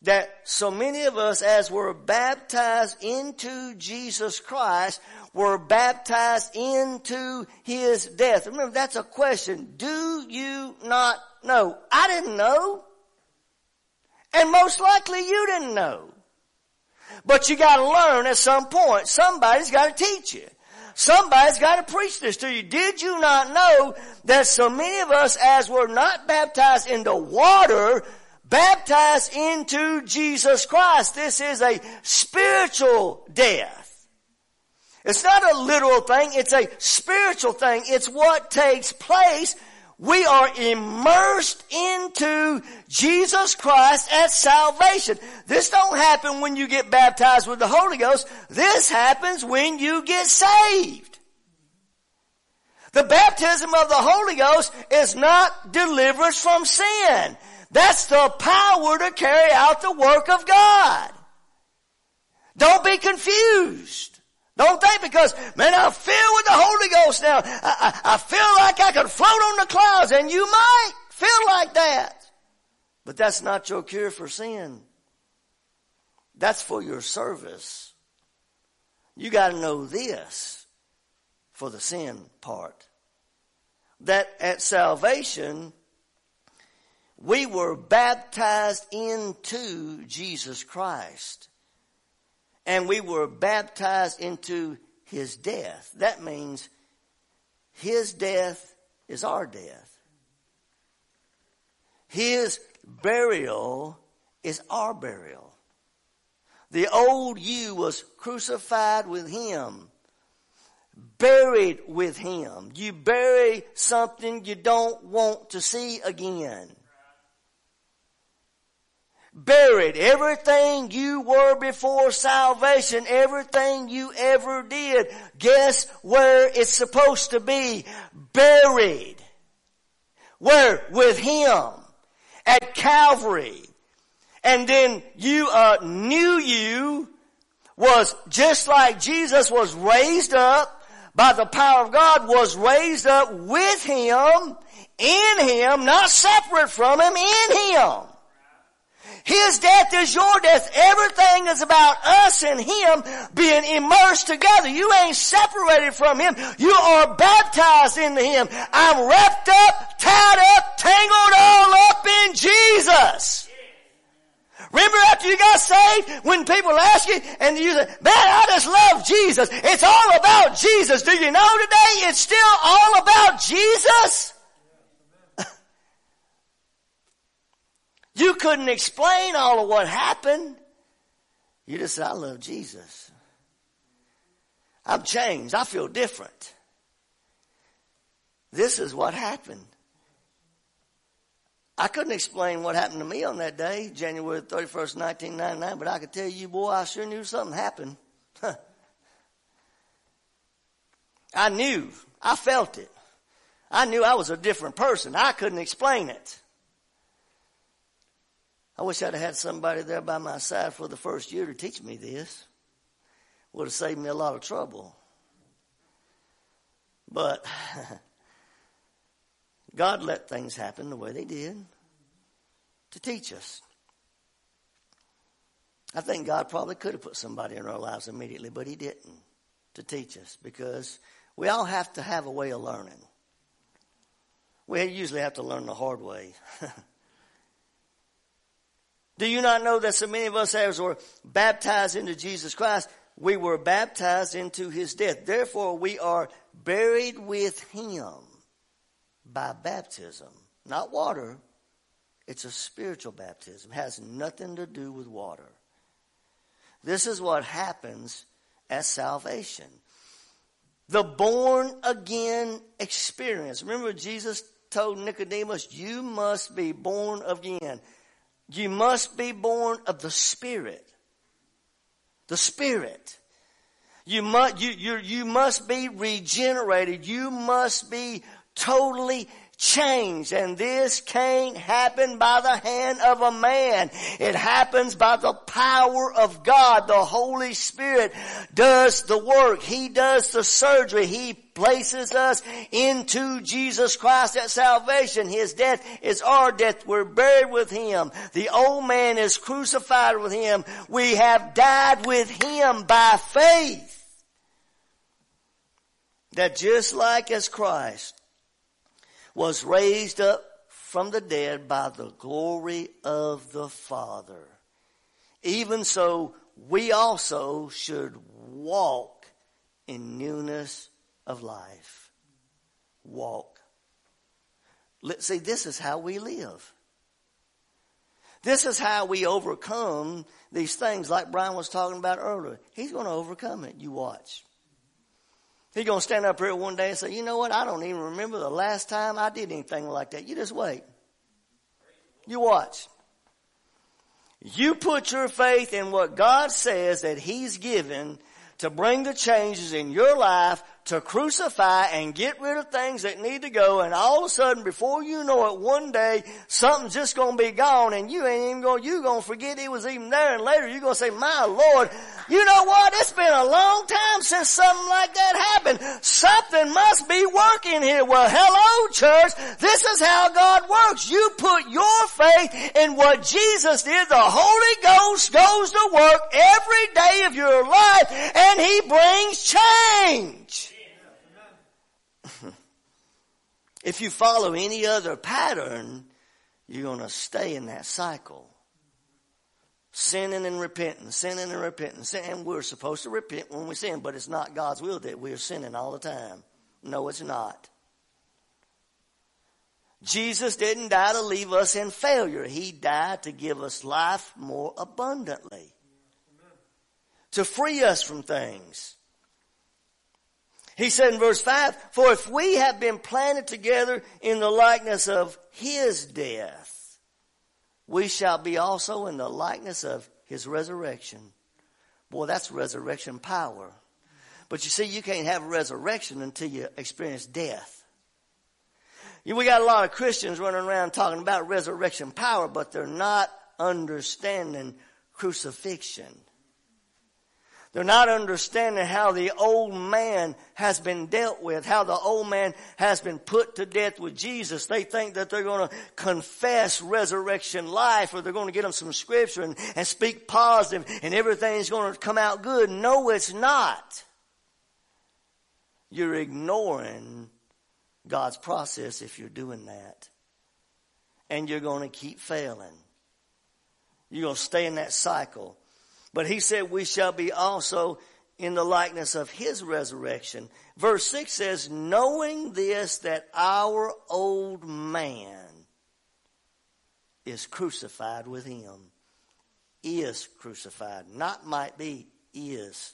that so many of us, as were baptized into Jesus Christ, were baptized into his death. Remember, that's a question. Do you not know? I didn't know. And most likely you didn't know. But you got to learn at some point. Somebody's got to teach you. Somebody's got to preach this to you. Did you not know that so many of us, as were not baptized into water, baptized into Jesus Christ? This is a spiritual death. It's not a literal thing. It's a spiritual thing. It's what takes place. We are immersed into Jesus Christ at salvation. This don't happen when you get baptized with the Holy Ghost. This happens when you get saved. The baptism of the Holy Ghost is not deliverance from sin. That's the power to carry out the work of God. Don't be confused. Don't think because, man, I'm filled with the Holy Ghost now. I, I, I feel like I could float on the clouds, and you might feel like that. But that's not your cure for sin. That's for your service. You got to know this for the sin part. That at salvation, we were baptized into Jesus Christ. And we were baptized into his death. That means his death is our death. His burial is our burial. The old you was crucified with him, buried with him. You bury something you don't want to see again. Buried everything you were before salvation, everything you ever did. Guess where it's supposed to be? Buried. Where? With him. At Calvary. And then you, uh, knew you was just like Jesus was raised up by the power of God, was raised up with him, in him, not separate from him, in him. His death is your death. Everything is about us and him being immersed together. You ain't separated from him. You are baptized into him. I'm wrapped up, tied up, tangled all up in Jesus. Remember after you got saved, when people ask you, and you say, man, I just love Jesus. It's all about Jesus. Do you know today it's still all about Jesus? You couldn't explain all of what happened. You just said, I love Jesus. I'm changed. I feel different. This is what happened. I couldn't explain what happened to me on that day, January thirty-first, nineteen ninety-nine, but I could tell you, boy, I sure knew something happened. Huh. I knew. I felt it. I knew I was a different person. I couldn't explain it. I wish I'd have had somebody there by my side for the first year to teach me this. Would have saved me a lot of trouble. But God let things happen the way they did to teach us. I think God probably could have put somebody in our lives immediately, but he didn't, to teach us, because we all have to have a way of learning. We usually have to learn the hard way. Do you not know that so many of us as were baptized into Jesus Christ, we were baptized into his death. Therefore, we are buried with him by baptism. Not water. It's a spiritual baptism. It has nothing to do with water. This is what happens at salvation. The born again experience. Remember, Jesus told Nicodemus, you must be born again. You must be born of the Spirit. The Spirit. You must, you, you, you must be regenerated. You must be totally change. And this can't happen by the hand of a man. It happens by the power of God. The Holy Spirit does the work. He does the surgery. He places us into Jesus Christ at salvation. His death is our death. We're buried with Him. The old man is crucified with Him. We have died with Him by faith. That just like as Christ was raised up from the dead by the glory of the Father, even so we also should walk in newness of life. Walk. Let's see, this is how we live. This is how we overcome these things like Brian was talking about earlier. He's going to overcome it. You watch. He's going to stand up here one day and say, you know what? I don't even remember the last time I did anything like that. You just wait. You watch. You put your faith in what God says that He's given to bring the changes in your life, to crucify and get rid of things that need to go. And all of a sudden, before you know it, one day, something's just going to be gone. And you ain't even going, you're going to forget it was even there. And later, you're going to say, my Lord, you know what? It's been a long time since something like that happened. Something must be working here. Well, hello, church. This is how God works. You put your faith in what Jesus did. The Holy Ghost goes to work every day of your life, and He brings change. If you follow any other pattern, you're going to stay in that cycle. Sinning and repenting, sinning and repenting. Sin, and we're supposed to repent when we sin, but it's not God's will that we are sinning all the time. No, it's not. Jesus didn't die to leave us in failure. He died to give us life more abundantly. To free us from things. He said in verse five, for if we have been planted together in the likeness of His death, we shall be also in the likeness of His resurrection. Boy, that's resurrection power. But you see, you can't have a resurrection until you experience death. We got a lot of Christians running around talking about resurrection power, but they're not understanding crucifixion. They're not understanding how the old man has been dealt with, how the old man has been put to death with Jesus. They think that they're going to confess resurrection life, or they're going to get them some scripture and, and speak positive, and everything's going to come out good. No, it's not. You're ignoring God's process if you're doing that. And you're going to keep failing. You're going to stay in that cycle. But He said, we shall be also in the likeness of His resurrection. Verse six says, knowing this, that our old man is crucified with Him. Is crucified. Not might be, is.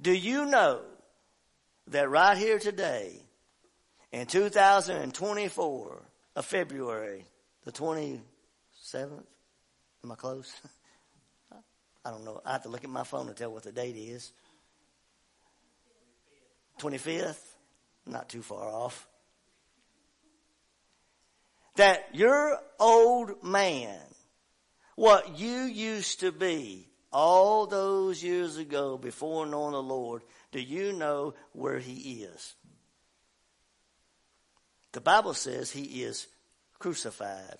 Do you know that right here today, in two thousand twenty-four of February, the twenty-seventh, am I close? I don't know. I have to look at my phone to tell what the date is. twenty-fifth? Not too far off. That your old man, what you used to be all those years ago before knowing the Lord, do you know where he is? The Bible says he is crucified.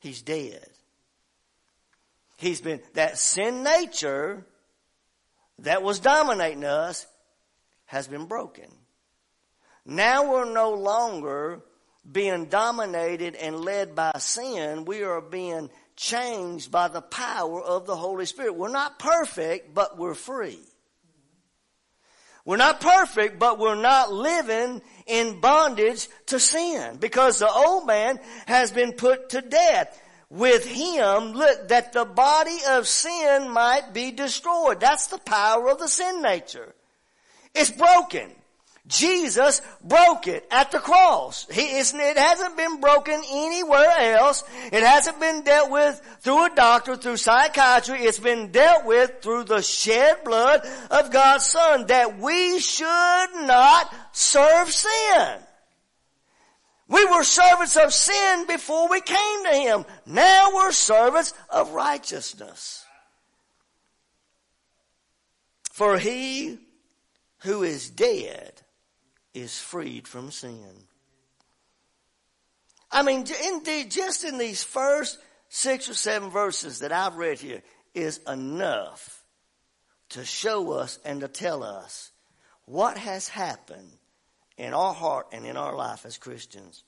He's dead. He's been, that sin nature that was dominating us has been broken. Now we're no longer being dominated and led by sin. We are being changed by the power of the Holy Spirit. We're not perfect, but we're free. We're not perfect, but we're not living in bondage to sin because the old man has been put to death. With him, look, that the body of sin might be destroyed. That's the power of the sin nature. It's broken. Jesus broke it at the cross. He, it's, it hasn't been broken anywhere else. It hasn't been dealt with through a doctor, through psychiatry. It's been dealt with through the shed blood of God's Son, that we should not serve sin. We were servants of sin before we came to Him. Now we're servants of righteousness. For he who is dead is freed from sin. I mean, indeed, just in these first six or seven verses that I've read here is enough to show us and to tell us what has happened in our heart and in our life as Christians.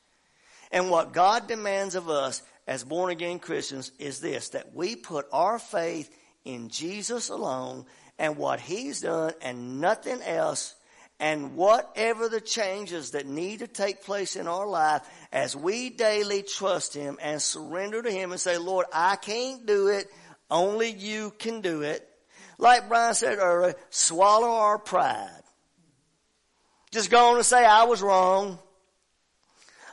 And what God demands of us as born-again Christians is this, that we put our faith in Jesus alone and what He's done and nothing else. And whatever the changes that need to take place in our life, as we daily trust Him and surrender to Him and say, Lord, I can't do it. Only You can do it. Like Brian said earlier, swallow our pride. Just go on and say, I was wrong.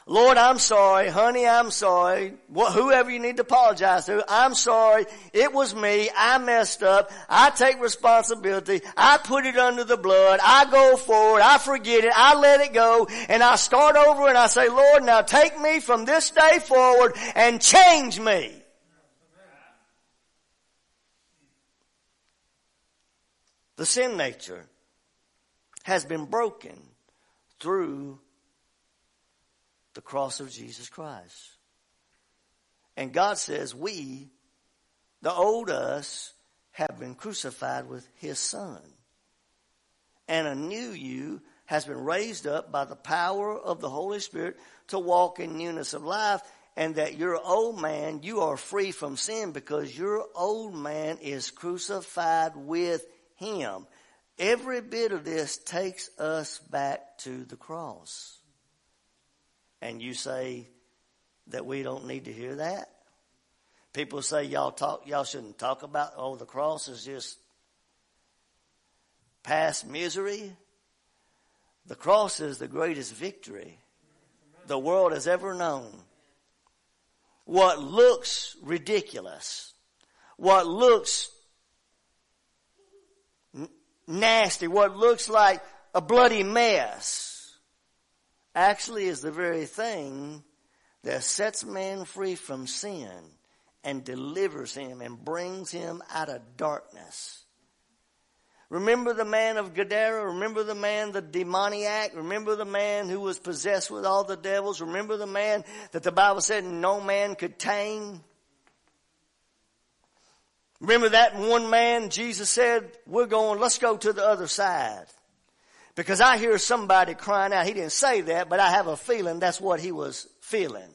Lord, I'm sorry. Honey, I'm sorry. Wh- whoever you need to apologize to, I'm sorry. It was me. I messed up. I take responsibility. I put it under the blood. I go forward. I forget it. I let it go. And I start over and I say, Lord, now take me from this day forward and change me. The sin nature has been broken through the cross of Jesus Christ. And God says we, the old us, have been crucified with His Son. And a new you has been raised up by the power of the Holy Spirit to walk in newness of life. And that your old man, you are free from sin because your old man is crucified with Him. Every bit of this takes us back to the cross. And you say that we don't need to hear that? People say y'all talk, y'all shouldn't talk about, oh, the cross is just past misery. The cross is the greatest victory the world has ever known. What looks ridiculous, what looks n- nasty, what looks like a bloody mess, actually is the very thing that sets man free from sin and delivers him and brings him out of darkness. Remember the man of Gadara? Remember the man, the demoniac? Remember the man who was possessed with all the devils? Remember the man that the Bible said no man could tame? Remember that one man Jesus said, we're going, let's go to the other side. Because I hear somebody crying out. He didn't say that, but I have a feeling that's what he was feeling.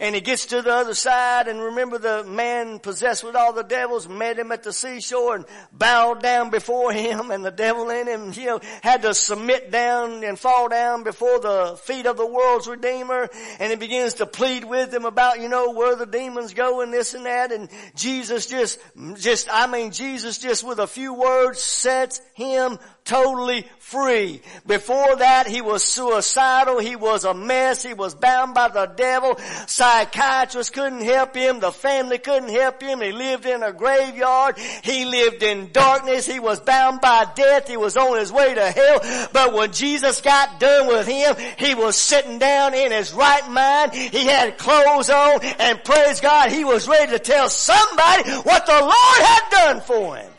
And he gets to the other side, and remember the man possessed with all the devils met him at the seashore and bowed down before him, and the devil in him, you know, had to submit down and fall down before the feet of the world's Redeemer, and he begins to plead with him about, you know, where the demons go and this and that, and Jesus just, just, I mean, Jesus just with a few words sets him totally free. Before that, he was suicidal. He was a mess. He was bound by the devil. Psychiatrists couldn't help him. The family couldn't help him. He lived in a graveyard. He lived in darkness. He was bound by death. He was on his way to hell. But when Jesus got done with him, he was sitting down in his right mind. He had clothes on, and praise God, he was ready to tell somebody what the Lord had done for him.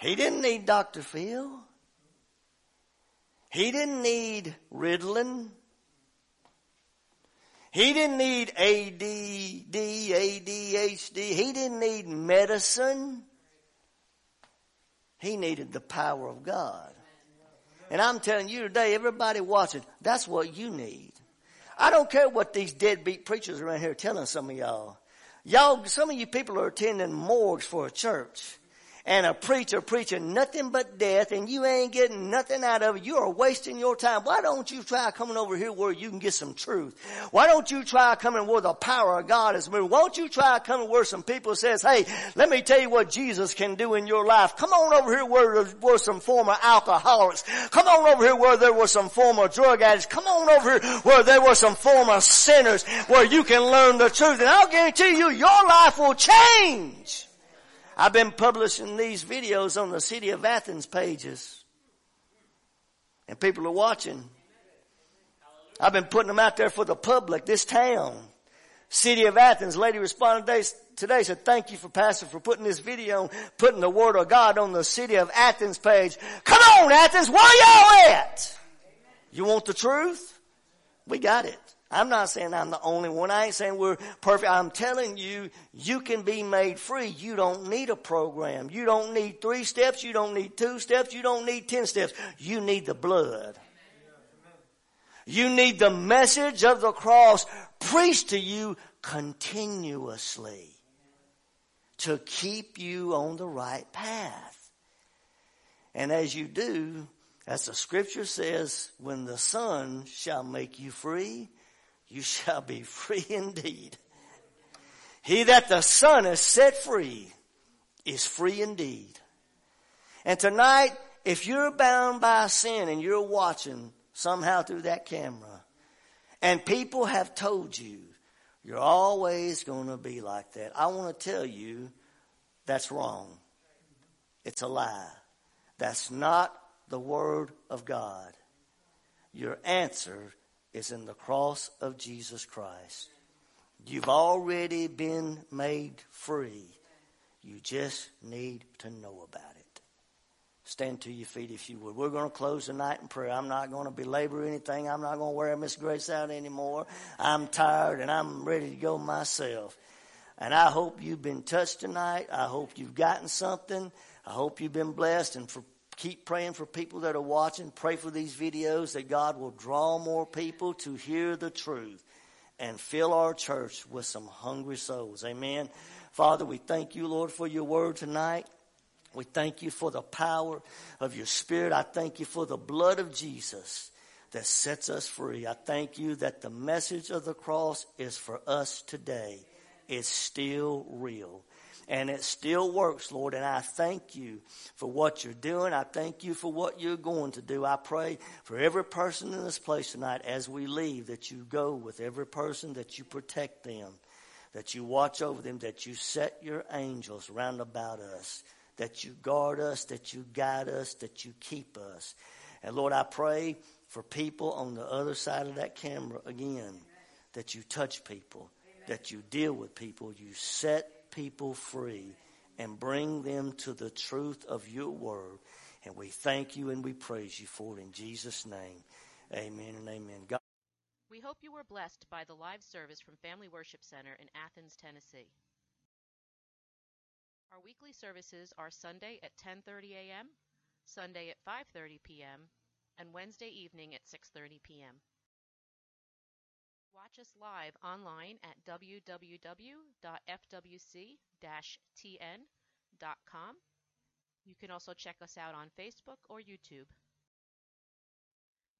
He didn't need Doctor Phil. He didn't need Ritalin. He didn't need A D D, A D H D. He didn't need medicine. He needed the power of God. And I'm telling you today, everybody watching, that's what you need. I don't care what these deadbeat preachers around here are telling some of y'all. Y'all, some of you people are attending morgues for a church. and a preacher preaching nothing but death, and you ain't getting nothing out of it, you are wasting your time. Why don't you try coming over here where you can get some truth? Why don't you try coming where the power of God is moving? Why don't you try coming where some people says, hey, let me tell you what Jesus can do in your life. Come on over here where there were some former alcoholics. Come on over here where there were some former drug addicts. Come on over here where there were some former sinners, where you can learn the truth. And I'll guarantee you, your life will change. I've been publishing these videos on the City of Athens pages, and people are watching. I've been putting them out there for the public, this town. City of Athens, lady responded today, today said, thank you for Pastor for putting this video, putting the Word of God on the City of Athens page. Come on, Athens, where y'all at? You want the truth? We got it. I'm not saying I'm the only one. I ain't saying we're perfect. I'm telling you, you can be made free. You don't need a program. You don't need three steps. You don't need two steps. You don't need ten steps. You need the blood. You need the message of the cross preached to you continuously to keep you on the right path. And as you do, as the scripture says, when the Son shall make you free, you shall be free indeed. He that the Son has set free is free indeed. And tonight, if you're bound by sin and you're watching somehow through that camera, and people have told you, you're always going to be like that, I want to tell you that's wrong. It's a lie. That's not the Word of God. Your answer is, is in the cross of Jesus Christ. You've already been made free. You just need to know about it. Stand to your feet if you would. We're going to close the night in prayer. I'm not going to belabor anything. I'm not going to wear Miss Grace out anymore. I'm tired and I'm ready to go myself. And I hope you've been touched tonight. I hope you've gotten something. I hope you've been blessed, and for keep praying for people that are watching. Pray for these videos that God will draw more people to hear the truth and fill our church with some hungry souls. Amen. Father, we thank you, Lord, for your word tonight. We thank you for the power of your Spirit. I thank you for the blood of Jesus that sets us free. I thank you that the message of the cross is for us today. It's still real. And it still works, Lord, and I thank you for what you're doing. I thank you for what you're going to do. I pray for every person in this place tonight as we leave, that you go with every person, that you protect them, that you watch over them, that you set your angels round about us, that you guard us, that you guide us, that you keep us. And, Lord, I pray for people on the other side of that camera again, that you touch people, that you deal with people, you set people free and bring them to the truth of your word. And we thank you and we praise you for it in Jesus' name. Amen and amen. God. We hope you were blessed by the live service from Family Worship Center in Athens, Tennessee. Our weekly services are Sunday at ten thirty a.m., Sunday at five thirty p.m., and Wednesday evening at six thirty p.m. Watch us live online at w w w dot f w c dash t n dot com. You can also check us out on Facebook or YouTube.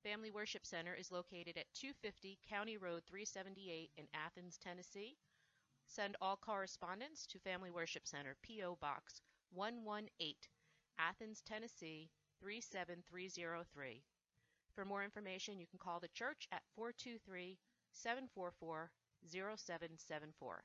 Family Worship Center is located at two fifty County Road three seventy-eight in Athens, Tennessee. Send all correspondence to Family Worship Center, P O. Box one one eight, Athens, Tennessee three seven three zero three. For more information, you can call the church at four two three, seven four four, zero seven seven four.